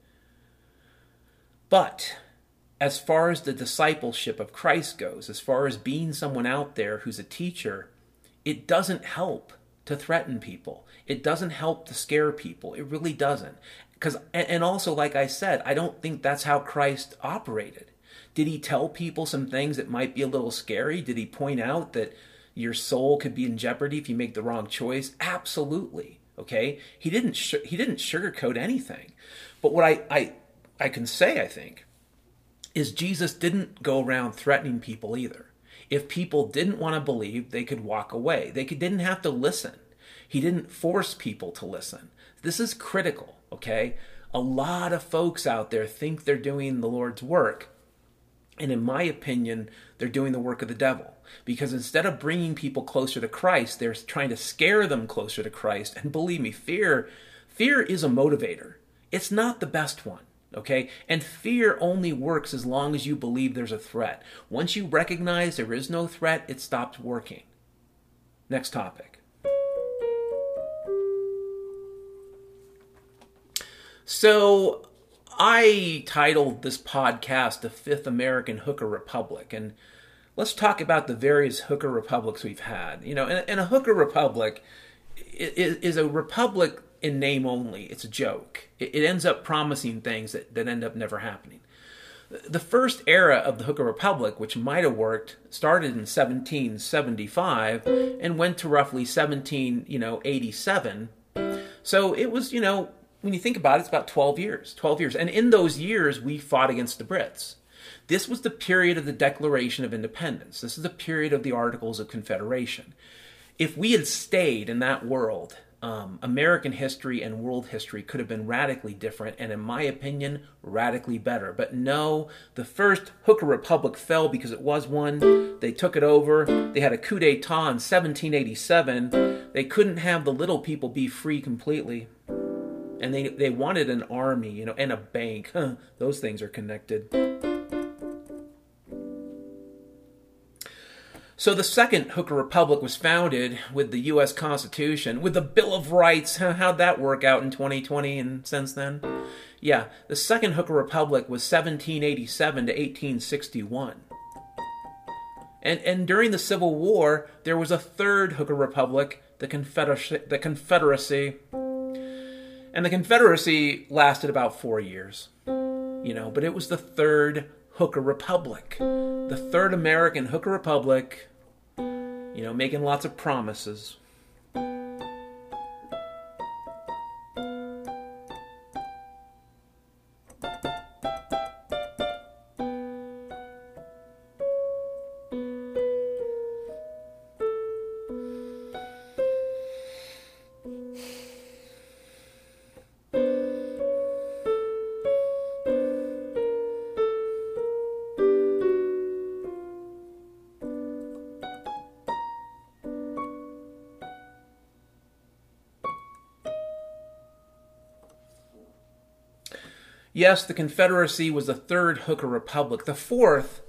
But as far as the discipleship of Christ goes, as far as being someone out there who's a teacher, it doesn't help to threaten people. It doesn't help to scare people. It really doesn't. And also, like I said, I don't think that's how Christ operated. Did he tell people some things that might be a little scary? Did he point out that your soul could be in jeopardy if you make the wrong choice? Absolutely. Okay, he didn't sugarcoat anything. But what I can say, I think, is Jesus didn't go around threatening people either. If people didn't want to believe, they could walk away. They didn't have to listen. He didn't force people to listen. This is critical, okay? A lot of folks out there think they're doing the Lord's work. And in my opinion, they're doing the work of the devil. Because instead of bringing people closer to Christ, they're trying to scare them closer to Christ. And believe me, fear Fear is a motivator. It's not the best one, okay? And fear only works as long as you believe there's a threat. Once you recognize there is no threat, it stops working. Next topic. So I titled this podcast The Fifth American Hooker Republic, and let's talk about the various hooker republics we've had. You know, and a hooker republic is a republic in name only. It's a joke. It ends up promising things that end up never happening. The first era of the hooker republic, which might have worked, started in 1775 and went to roughly 1787. So it was, you know, when you think about it, it's about 12 years. And in those years, we fought against the Brits. This was the period of the Declaration of Independence. This is the period of the Articles of Confederation. If we had stayed in that world, American history and world history could have been radically different, and in my opinion, radically better. But no, the first hooker republic fell because it was one. They took it over. They had a coup d'etat in 1787. They couldn't have the little people be free completely. And they wanted an army, you know, and a bank. Those things are connected. So the second hooker republic was founded with the U.S. Constitution, with the Bill of Rights. How'd that work out in 2020 and since then? Yeah, the second hooker republic was 1787 to 1861. And during the Civil War, there was a third hooker republic, the Confederacy. And the Confederacy lasted about 4 years, you know, but it was the third hooker republic, the third American hooker republic, you know, making lots of promises. Yes, the Confederacy was the third hooker republic. The fourth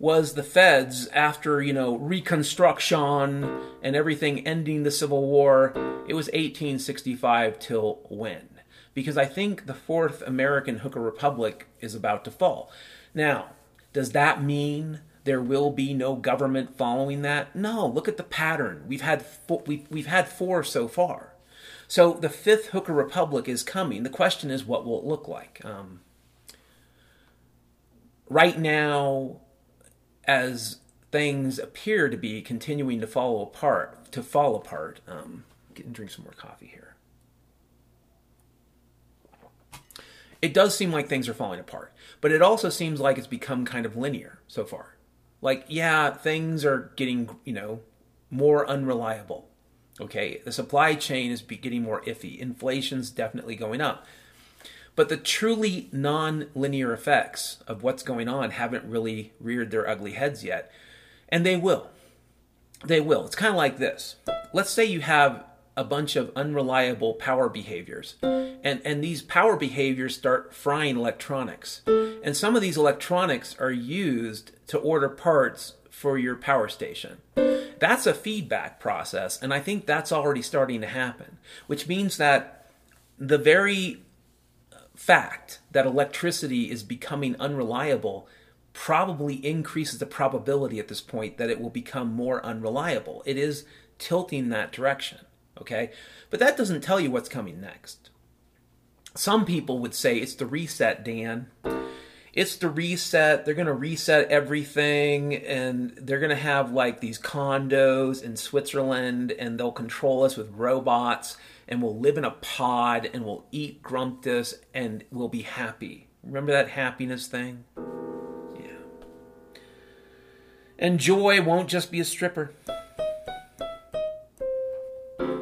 was the Feds after, you know, Reconstruction and everything ending the Civil War. It was 1865 till when? Because I think the fourth American hooker republic is about to fall. Now, does that mean there will be no government following that? No, look at the pattern. We've had four so far. So the fifth hooker republic is coming. The question is, what will it look like? Right now, as things appear to be continuing to fall apart, drink some more coffee here. It does seem like things are falling apart, but it also seems like it's become kind of linear so far. Like, yeah, things are getting, you know, more unreliable. Okay, the supply chain is getting more iffy. Inflation's definitely going up. But the truly non-linear effects of what's going on haven't really reared their ugly heads yet. And they will. They will. It's kind of like this. Let's say you have a bunch of unreliable power behaviors. And these power behaviors start frying electronics. And some of these electronics are used to order parts for your power station. That's a feedback process, and I think that's already starting to happen, which means that the very fact that electricity is becoming unreliable probably increases the probability at this point that it will become more unreliable. It is tilting that direction, okay? But that doesn't tell you what's coming next. Some people would say it's the reset, Dan. It's the reset. They're going to reset everything, and they're going to have like these condos in Switzerland, and they'll control us with robots, and we'll live in a pod, and we'll eat Grumptus, and we'll be happy. Remember that happiness thing? Yeah. And joy won't just be a stripper. Yeah.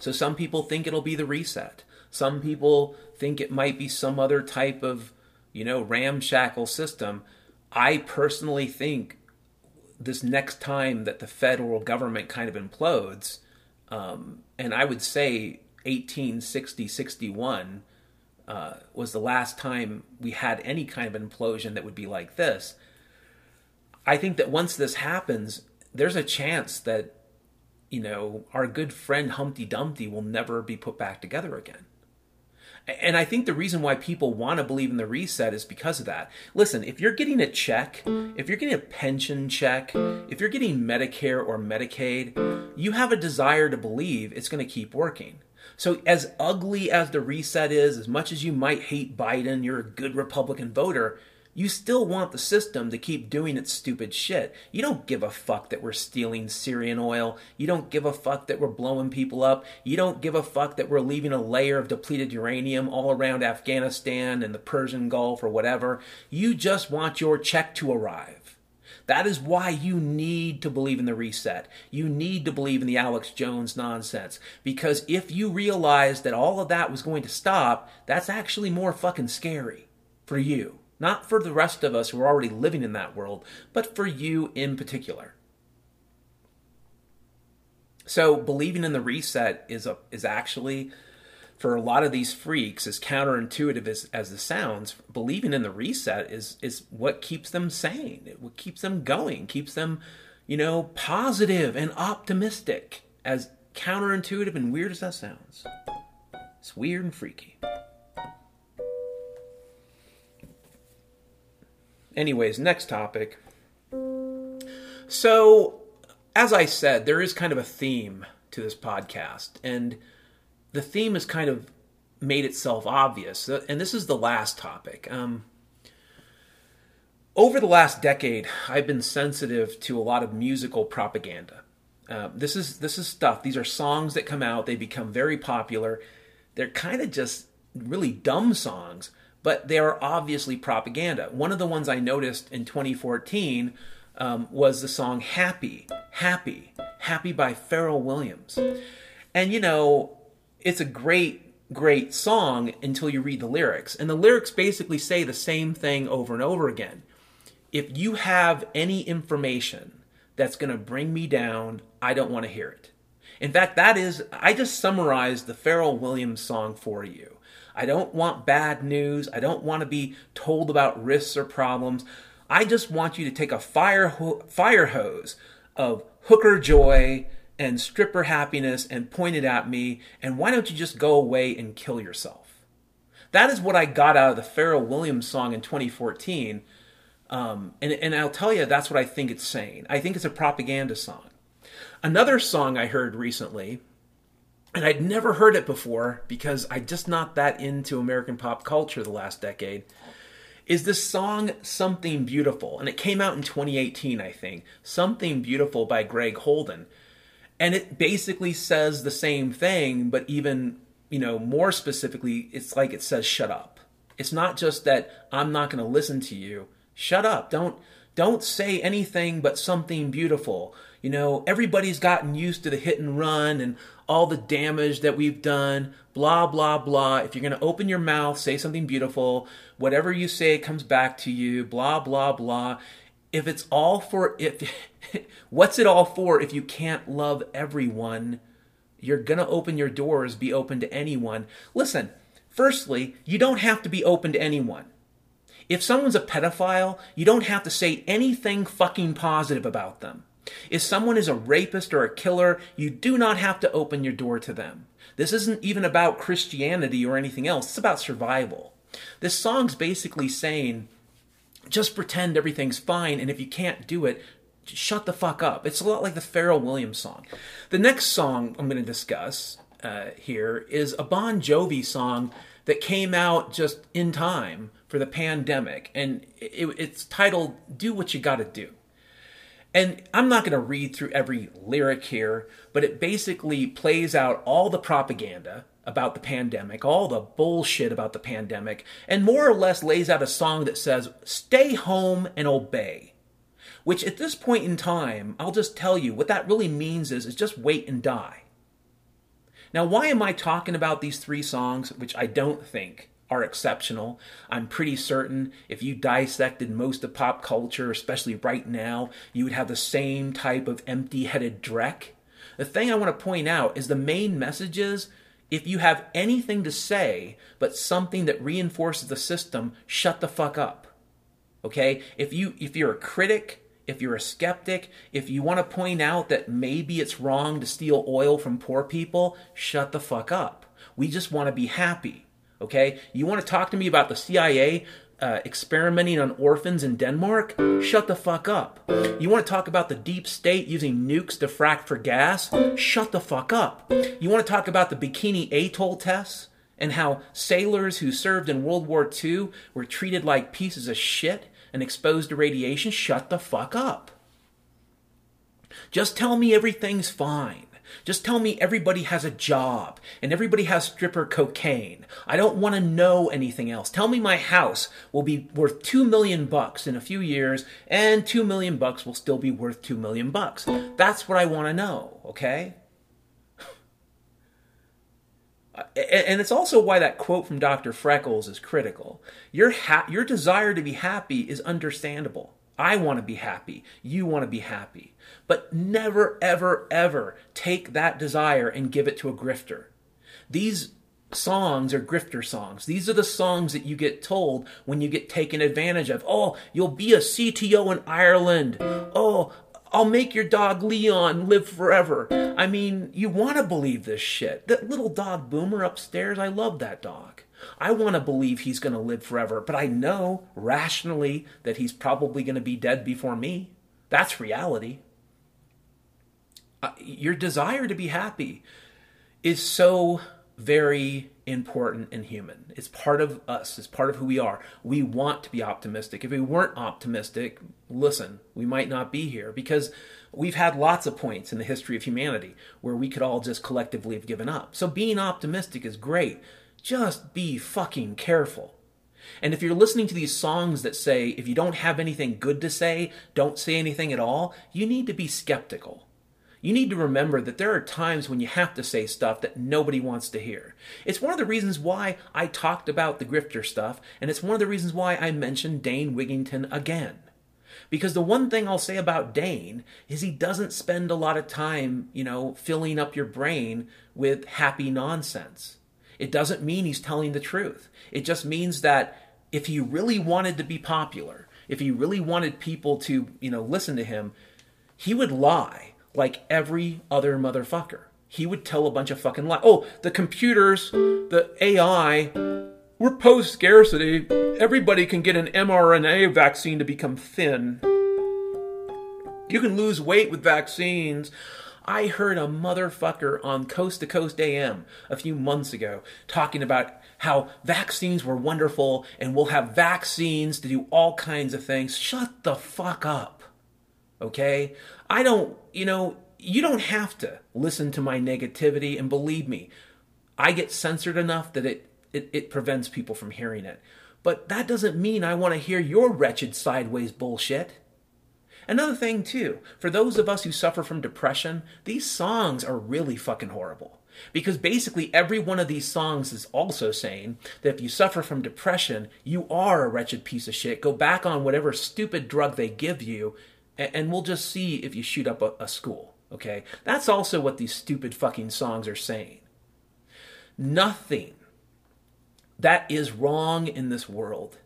So some people think it'll be the reset. Some people think it might be some other type of, you know, ramshackle system. I personally think this next time that the federal government kind of implodes, And I would say 1860-61 was the last time we had any kind of implosion that would be like this. I think that once this happens, there's a chance that, you know, our good friend Humpty Dumpty will never be put back together again. And I think the reason why people want to believe in the reset is because of that. Listen, if you're getting a check, if you're getting a pension check, if you're getting Medicare or Medicaid, you have a desire to believe it's going to keep working. So as ugly as the reset is, as much as you might hate Biden, you're a good Republican voter, you still want the system to keep doing its stupid shit. You don't give a fuck that we're stealing Syrian oil. You don't give a fuck that we're blowing people up. You don't give a fuck that we're leaving a layer of depleted uranium all around Afghanistan and the Persian Gulf or whatever. You just want your check to arrive. That is why you need to believe in the reset. You need to believe in the Alex Jones nonsense. Because if you realize that all of that was going to stop, that's actually more fucking scary for you. Not for the rest of us who are already living in that world, but for you in particular. So believing in the reset is actually, for a lot of these freaks, as counterintuitive as it sounds, believing in the reset is what keeps them sane, what keeps them going, keeps them, you know, positive and optimistic, as counterintuitive and weird as that sounds. It's weird and freaky. Anyways, next topic. So, as I said, there is kind of a theme to this podcast, and the theme has kind of made itself obvious. And this is the last topic. Over the last decade, I've been sensitive to a lot of musical propaganda. This is stuff. These are songs that come out. They become very popular. They're kind of just really dumb songs. But they are obviously propaganda. One of the ones I noticed in 2014 was the song Happy by Pharrell Williams. And, you know, it's a great, great song until you read the lyrics. And the lyrics basically say the same thing over and over again. If you have any information that's going to bring me down, I don't want to hear it. In fact, I just summarized the Pharrell Williams song for you. I don't want bad news. I don't want to be told about risks or problems. I just want you to take a fire hose of hooker joy and stripper happiness and point it at me. And why don't you just go away and kill yourself? That is what I got out of the Pharrell Williams song in 2014. And I'll tell you, that's what I think it's saying. I think it's a propaganda song. Another song I heard recently, and I'd never heard it before because I'm just not that into American pop culture the last decade, is this song Something Beautiful. And it came out in 2018, I think. Something Beautiful by Greg Holden. And it basically says the same thing, but even, you know, more specifically, it's like it says, shut up. It's not just that I'm not going to listen to you. Shut up. Don't say anything but something beautiful. You know, everybody's gotten used to the hit and run and all the damage that we've done, blah, blah, blah. If you're going to open your mouth, say something beautiful. Whatever you say comes back to you, blah, blah, blah. What's it all for if you can't love everyone? You're going to open your doors, be open to anyone. Listen, firstly, you don't have to be open to anyone. If someone's a pedophile, you don't have to say anything fucking positive about them. If someone is a rapist or a killer, you do not have to open your door to them. This isn't even about Christianity or anything else. It's about survival. This song's basically saying, just pretend everything's fine, and if you can't do it, shut the fuck up. It's a lot like the Pharrell Williams song. The next song I'm going to discuss here is a Bon Jovi song that came out just in time for the pandemic, and it's titled, Do What You Gotta Do. And I'm not going to read through every lyric here, but it basically plays out all the propaganda about the pandemic, all the bullshit about the pandemic, and more or less lays out a song that says, stay home and obey. Which at this point in time, I'll just tell you, what that really means is just wait and die. Now, why am I talking about these three songs, which I don't think are exceptional? I'm pretty certain if you dissected most of pop culture, especially right now, you would have the same type of empty-headed dreck. The thing I want to point out is the main message is, if you have anything to say but something that reinforces the system, shut the fuck up. Okay? If you're a critic, if you're a skeptic, if you want to point out that maybe it's wrong to steal oil from poor people, shut the fuck up. We just want to be happy. Okay? You want to talk to me about the CIA experimenting on orphans in Denmark? Shut the fuck up. You want to talk about the deep state using nukes to frack for gas? Shut the fuck up. You want to talk about the Bikini Atoll tests and how sailors who served in World War II were treated like pieces of shit and exposed to radiation? Shut the fuck up. Just tell me everything's fine. Just tell me everybody has a job and everybody has stripper cocaine. I don't want to know anything else. Tell me my house will be worth $2 million in a few years and $2 million will still be worth $2 million. That's what I want to know, okay? And it's also why that quote from Dr. Freckles is critical. Your desire to be happy is understandable. I want to be happy. You want to be happy. But never, ever, ever take that desire and give it to a grifter. These songs are grifter songs. These are the songs that you get told when you get taken advantage of. Oh, you'll be a CTO in Ireland. Oh, I'll make your dog Leon live forever. I mean, you want to believe this shit. That little dog Boomer upstairs, I love that dog. I want to believe he's going to live forever, but I know rationally that he's probably going to be dead before me. That's reality. Your desire to be happy is so very important and human. It's part of us. It's part of who we are. We want to be optimistic. If we weren't optimistic, listen, we might not be here, because we've had lots of points in the history of humanity where we could all just collectively have given up. So being optimistic is great. Just be fucking careful. And if you're listening to these songs that say, if you don't have anything good to say, don't say anything at all, you need to be skeptical. You need to remember that there are times when you have to say stuff that nobody wants to hear. It's one of the reasons why I talked about the grifter stuff, and it's one of the reasons why I mentioned Dane Wigington again. Because the one thing I'll say about Dane is he doesn't spend a lot of time, filling up your brain with happy nonsense. It doesn't mean he's telling the truth. It just means that if he really wanted to be popular, if he really wanted people to, listen to him, he would lie like every other motherfucker. He would tell a bunch of fucking lies. Oh, the computers, the AI, we're post-scarcity. Everybody can get an mRNA vaccine to become thin. You can lose weight with vaccines. I heard a motherfucker on Coast to Coast AM a few months ago talking about how vaccines were wonderful and we'll have vaccines to do all kinds of things. Shut the fuck up, okay? You don't have to listen to my negativity, and believe me, I get censored enough that it prevents people from hearing it. But that doesn't mean I want to hear your wretched sideways bullshit. Another thing, too, for those of us who suffer from depression, these songs are really fucking horrible. Because basically every one of these songs is also saying that if you suffer from depression, you are a wretched piece of shit. Go back on whatever stupid drug they give you, and we'll just see if you shoot up a school. Okay? That's also what these stupid fucking songs are saying. Nothing that is wrong in this world,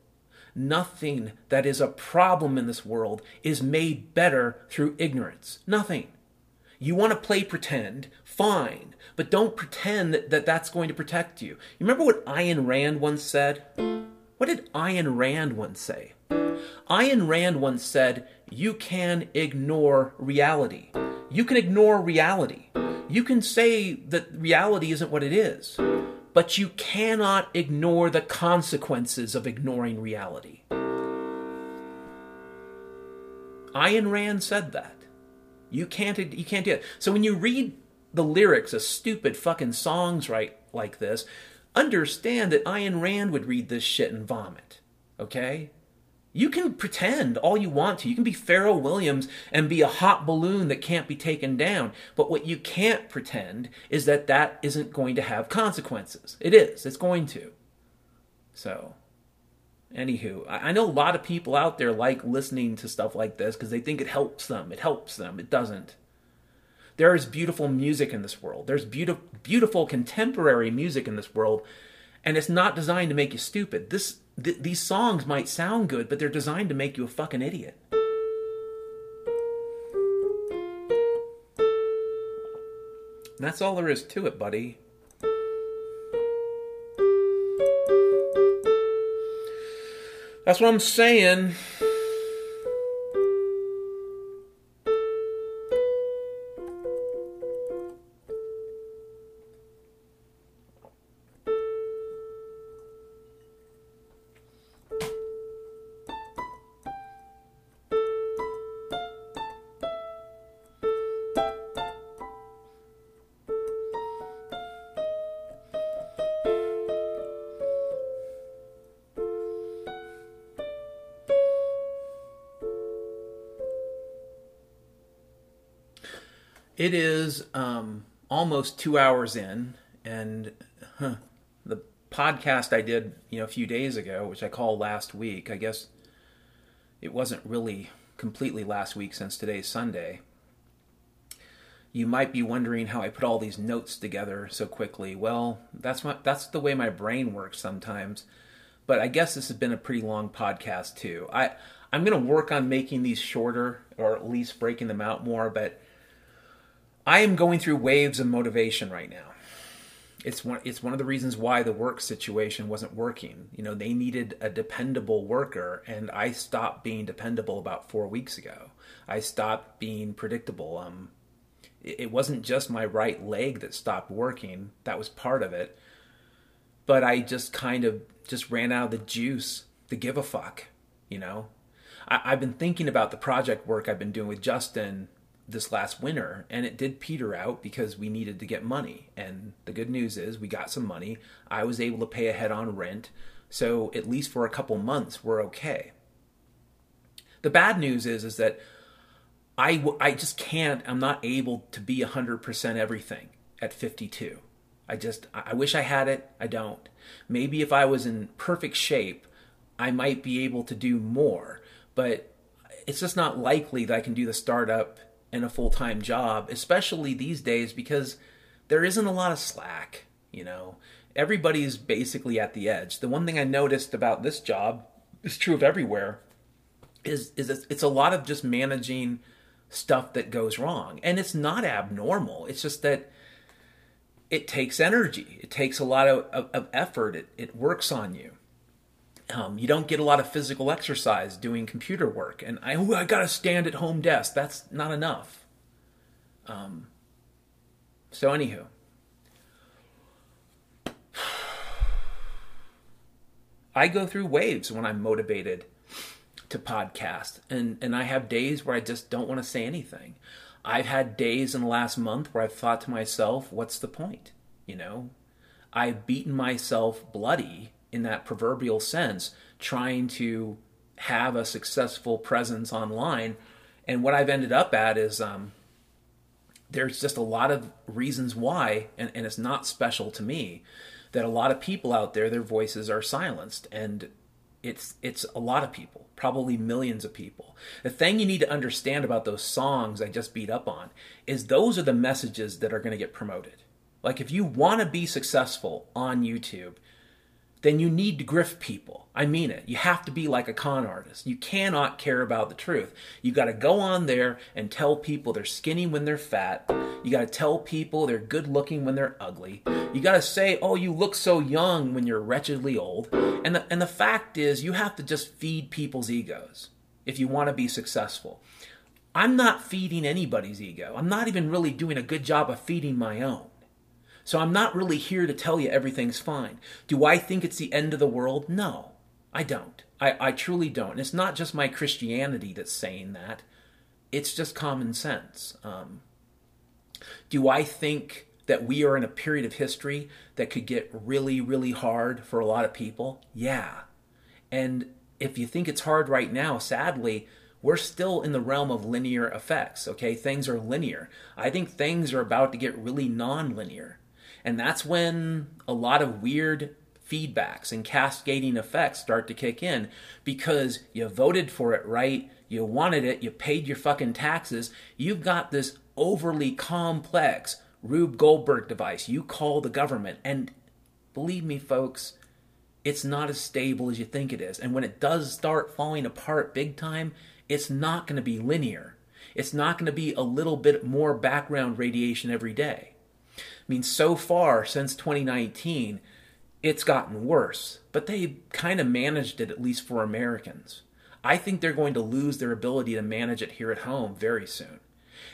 nothing that is a problem in this world is made better through ignorance. Nothing. You want to play pretend? Fine. But don't pretend that that's going to protect you. You remember what Ayn Rand once said? What did Ayn Rand once say? Ayn Rand once said, you can ignore reality. You can ignore reality. You can say that reality isn't what it is. But you cannot ignore the consequences of ignoring reality. Ayn Rand said that. You can't do it. So when you read the lyrics of stupid fucking songs right like this, understand that Ayn Rand would read this shit and vomit. Okay? You can pretend all you want to. You can be Pharrell Williams and be a hot balloon that can't be taken down. But what you can't pretend is that that isn't going to have consequences. It is. It's going to. So, anywho, I know a lot of people out there like listening to stuff like this because they think it helps them. It doesn't. There is beautiful music in this world. There's beautiful contemporary music in this world, and it's not designed to make you stupid. These songs might sound good, but they're designed to make you a fucking idiot. And that's all there is to it, buddy. That's what I'm saying. It is almost 2 hours in, and the podcast I did, a few days ago, which I call last week. I guess it wasn't really completely last week since today's Sunday. You might be wondering how I put all these notes together so quickly. Well, that's the way my brain works sometimes. But I guess this has been a pretty long podcast too. I'm going to work on making these shorter, or at least breaking them out more, but I am going through waves of motivation right now. It's one of the reasons why the work situation wasn't working. They needed a dependable worker, and I stopped being dependable about 4 weeks ago. I stopped being predictable. It wasn't just my right leg that stopped working. That was part of it. But I just kind of ran out of the juice to give a fuck, I've been thinking about the project work I've been doing with Justin this last winter, and it did peter out because we needed to get money, and the good news is we got some money. I was able to pay ahead on rent, so at least for a couple months we're okay. The bad news is that I just can't, I'm not able to be 100% everything at 52. I wish I had it. I don't. Maybe if I was in perfect shape I might be able to do more, but it's just not likely that I can do the startup and a full-time job, especially these days, because there isn't a lot of slack, Everybody's basically at the edge. The one thing I noticed about this job, it's true of everywhere, is it's a lot of just managing stuff that goes wrong. And it's not abnormal. It's just that it takes energy. It takes a lot of effort. It works on you. You don't get a lot of physical exercise doing computer work, and I got to stand at home desk. That's not enough. So anywho, I go through waves when I'm motivated to podcast, and I have days where I just don't want to say anything. I've had days in the last month where I've thought to myself, "What's the point?" I've beaten myself bloody, in that proverbial sense, trying to have a successful presence online. And what I've ended up at is there's just a lot of reasons why, and it's not special to me, that a lot of people out there, their voices are silenced. And it's a lot of people, probably millions of people. The thing you need to understand about those songs I just beat up on is those are the messages that are going to get promoted. Like, if you want to be successful on YouTube, then you need to grift people. I mean it. You have to be like a con artist. You cannot care about the truth. You got to go on there and tell people they're skinny when they're fat. You got to tell people they're good looking when they're ugly. You got to say, "Oh, you look so young" when you're wretchedly old. And the fact is, you have to just feed people's egos if you want to be successful. I'm not feeding anybody's ego. I'm not even really doing a good job of feeding my own. So I'm not really here to tell you everything's fine. Do I think it's the end of the world? No, I don't. I truly don't. And it's not just my Christianity that's saying that. It's just common sense. Do I think that we are in a period of history that could get really, really hard for a lot of people? Yeah. And if you think it's hard right now, sadly, we're still in the realm of linear effects, okay? Things are linear. I think things are about to get really non-linear. And that's when a lot of weird feedbacks and cascading effects start to kick in, because you voted for it, right? You wanted it. You paid your fucking taxes. You've got this overly complex Rube Goldberg device you call the government. And believe me, folks, it's not as stable as you think it is. And when it does start falling apart big time, it's not going to be linear. It's not going to be a little bit more background radiation every day. I mean, so far since 2019, it's gotten worse, but they kind of managed it, at least for Americans. I think they're going to lose their ability to manage it here at home very soon.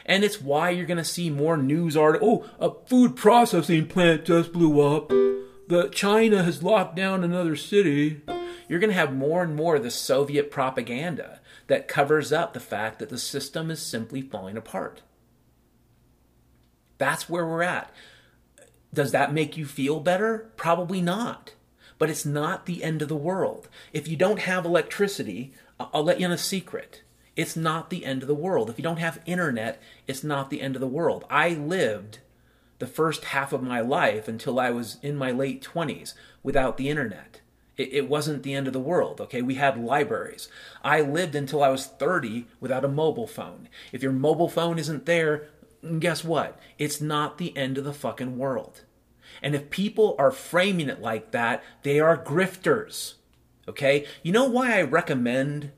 And it's why you're going to see more news articles. Oh, a food processing plant just blew up. China has locked down another city. You're going to have more and more of the Soviet propaganda that covers up the fact that the system is simply falling apart. That's where we're at. Does that make you feel better? Probably not. But it's not the end of the world. If you don't have electricity, I'll let you in a secret. It's not the end of the world. If you don't have internet, it's not the end of the world. I lived the first half of my life until I was in my late 20s without the internet. It wasn't the end of the world, okay? We had libraries. I lived until I was 30 without a mobile phone. If your mobile phone isn't there, guess what? It's not the end of the fucking world. And if people are framing it like that, they are grifters, okay? You know why I recommend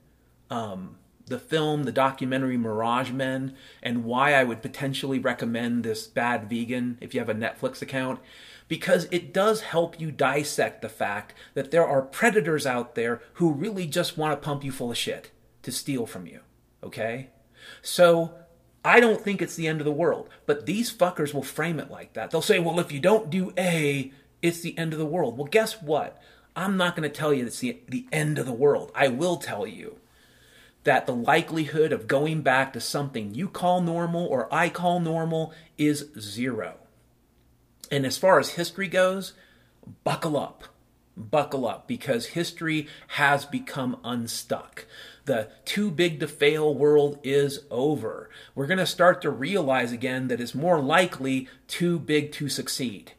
the documentary Mirage Men, and why I would potentially recommend this Bad Vegan if you have a Netflix account? Because it does help you dissect the fact that there are predators out there who really just want to pump you full of shit to steal from you, okay? So I don't think it's the end of the world, but these fuckers will frame it like that. They'll say, well, if you don't do A, it's the end of the world. Well, guess what? I'm not going to tell you it's the end of the world. I will tell you that the likelihood of going back to something you call normal or I call normal is zero. And as far as history goes, buckle up. Buckle up, because history has become unstuck. The too big to fail world is over. We're going to start to realize again that it's more likely too big to succeed.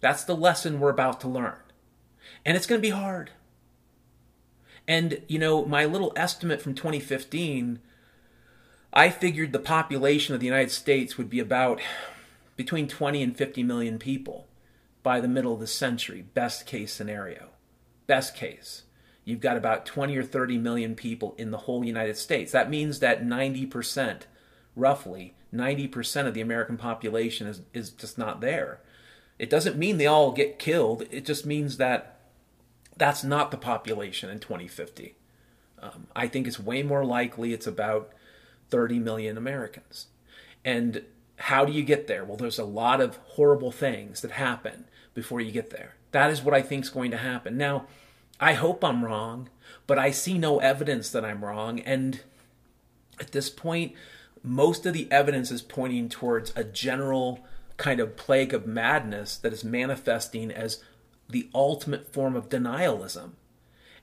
That's the lesson we're about to learn. And it's going to be hard. And, you know, my little estimate from 2015, I figured the population of the United States would be about between 20 and 50 million people by the middle of the century, best case scenario. Best case. You've got about 20 or 30 million people in the whole United States. That means that 90%, roughly, 90% of the American population is just not there. It doesn't mean they all get killed. It just means that that's not the population in 2050. I think it's way more likely it's about 30 million Americans. And how do you get there? Well, there's a lot of horrible things that happen before you get there. That is what I think is going to happen. Now, I hope I'm wrong, but I see no evidence that I'm wrong. And at this point, most of the evidence is pointing towards a general kind of plague of madness that is manifesting as the ultimate form of denialism.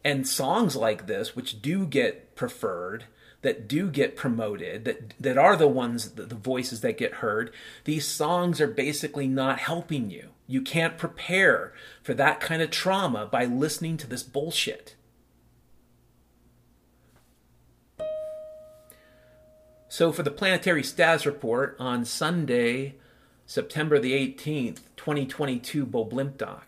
And songs like this, which do get preferred, that do get promoted, that are the ones, the voices that get heard, these songs are basically not helping you. You can't prepare for that kind of trauma by listening to this bullshit. So for the Planetary Status Report on Sunday, September the 18th, 2022, Bo Blimpdock.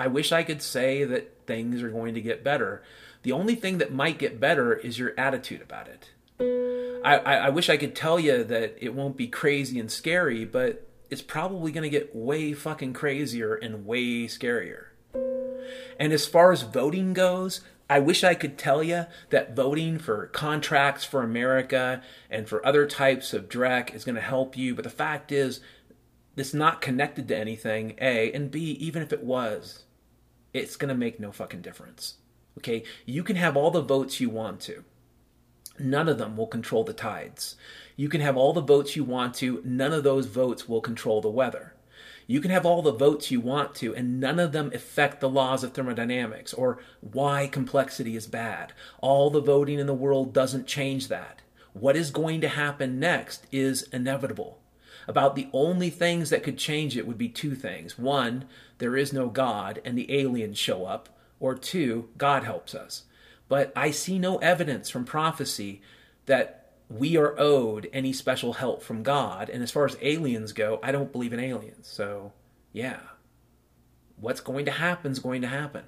I wish I could say that things are going to get better. The only thing that might get better is your attitude about it. I wish I could tell you that it won't be crazy and scary, but it's probably going to get way fucking crazier and way scarier. And as far as voting goes, I wish I could tell you that voting for Contracts for America and for other types of dreck is going to help you, but the fact is, it's not connected to anything, A, and B, even if it was, it's going to make no fucking difference. Okay, you can have all the votes you want to. None of them will control the tides. You can have all the votes you want to. None of those votes will control the weather. You can have all the votes you want to, and none of them affect the laws of thermodynamics or why complexity is bad. All the voting in the world doesn't change that. What is going to happen next is inevitable. About the only things that could change it would be two things. One, there is no God and the aliens show up. Or two, God helps us. But I see no evidence from prophecy that we are owed any special help from God. And as far as aliens go, I don't believe in aliens. So, yeah. What's going to happen is going to happen.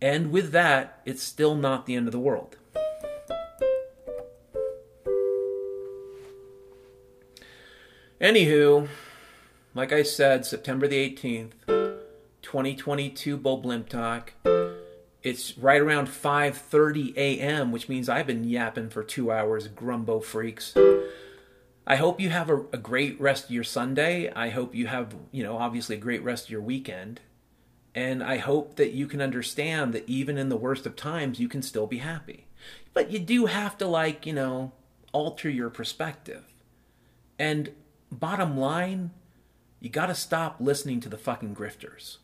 And with that, it's still not the end of the world. Anywho, like I said, September the 18th, 2022, Bo Blimpdock. It's right around 5:30 a.m., which means I've been yapping for 2 hours, grumbo freaks. I hope you have a great rest of your Sunday. I hope you have, obviously a great rest of your weekend. And I hope that you can understand that even in the worst of times, you can still be happy. But you do have to, alter your perspective. And bottom line, you got to stop listening to the fucking grifters.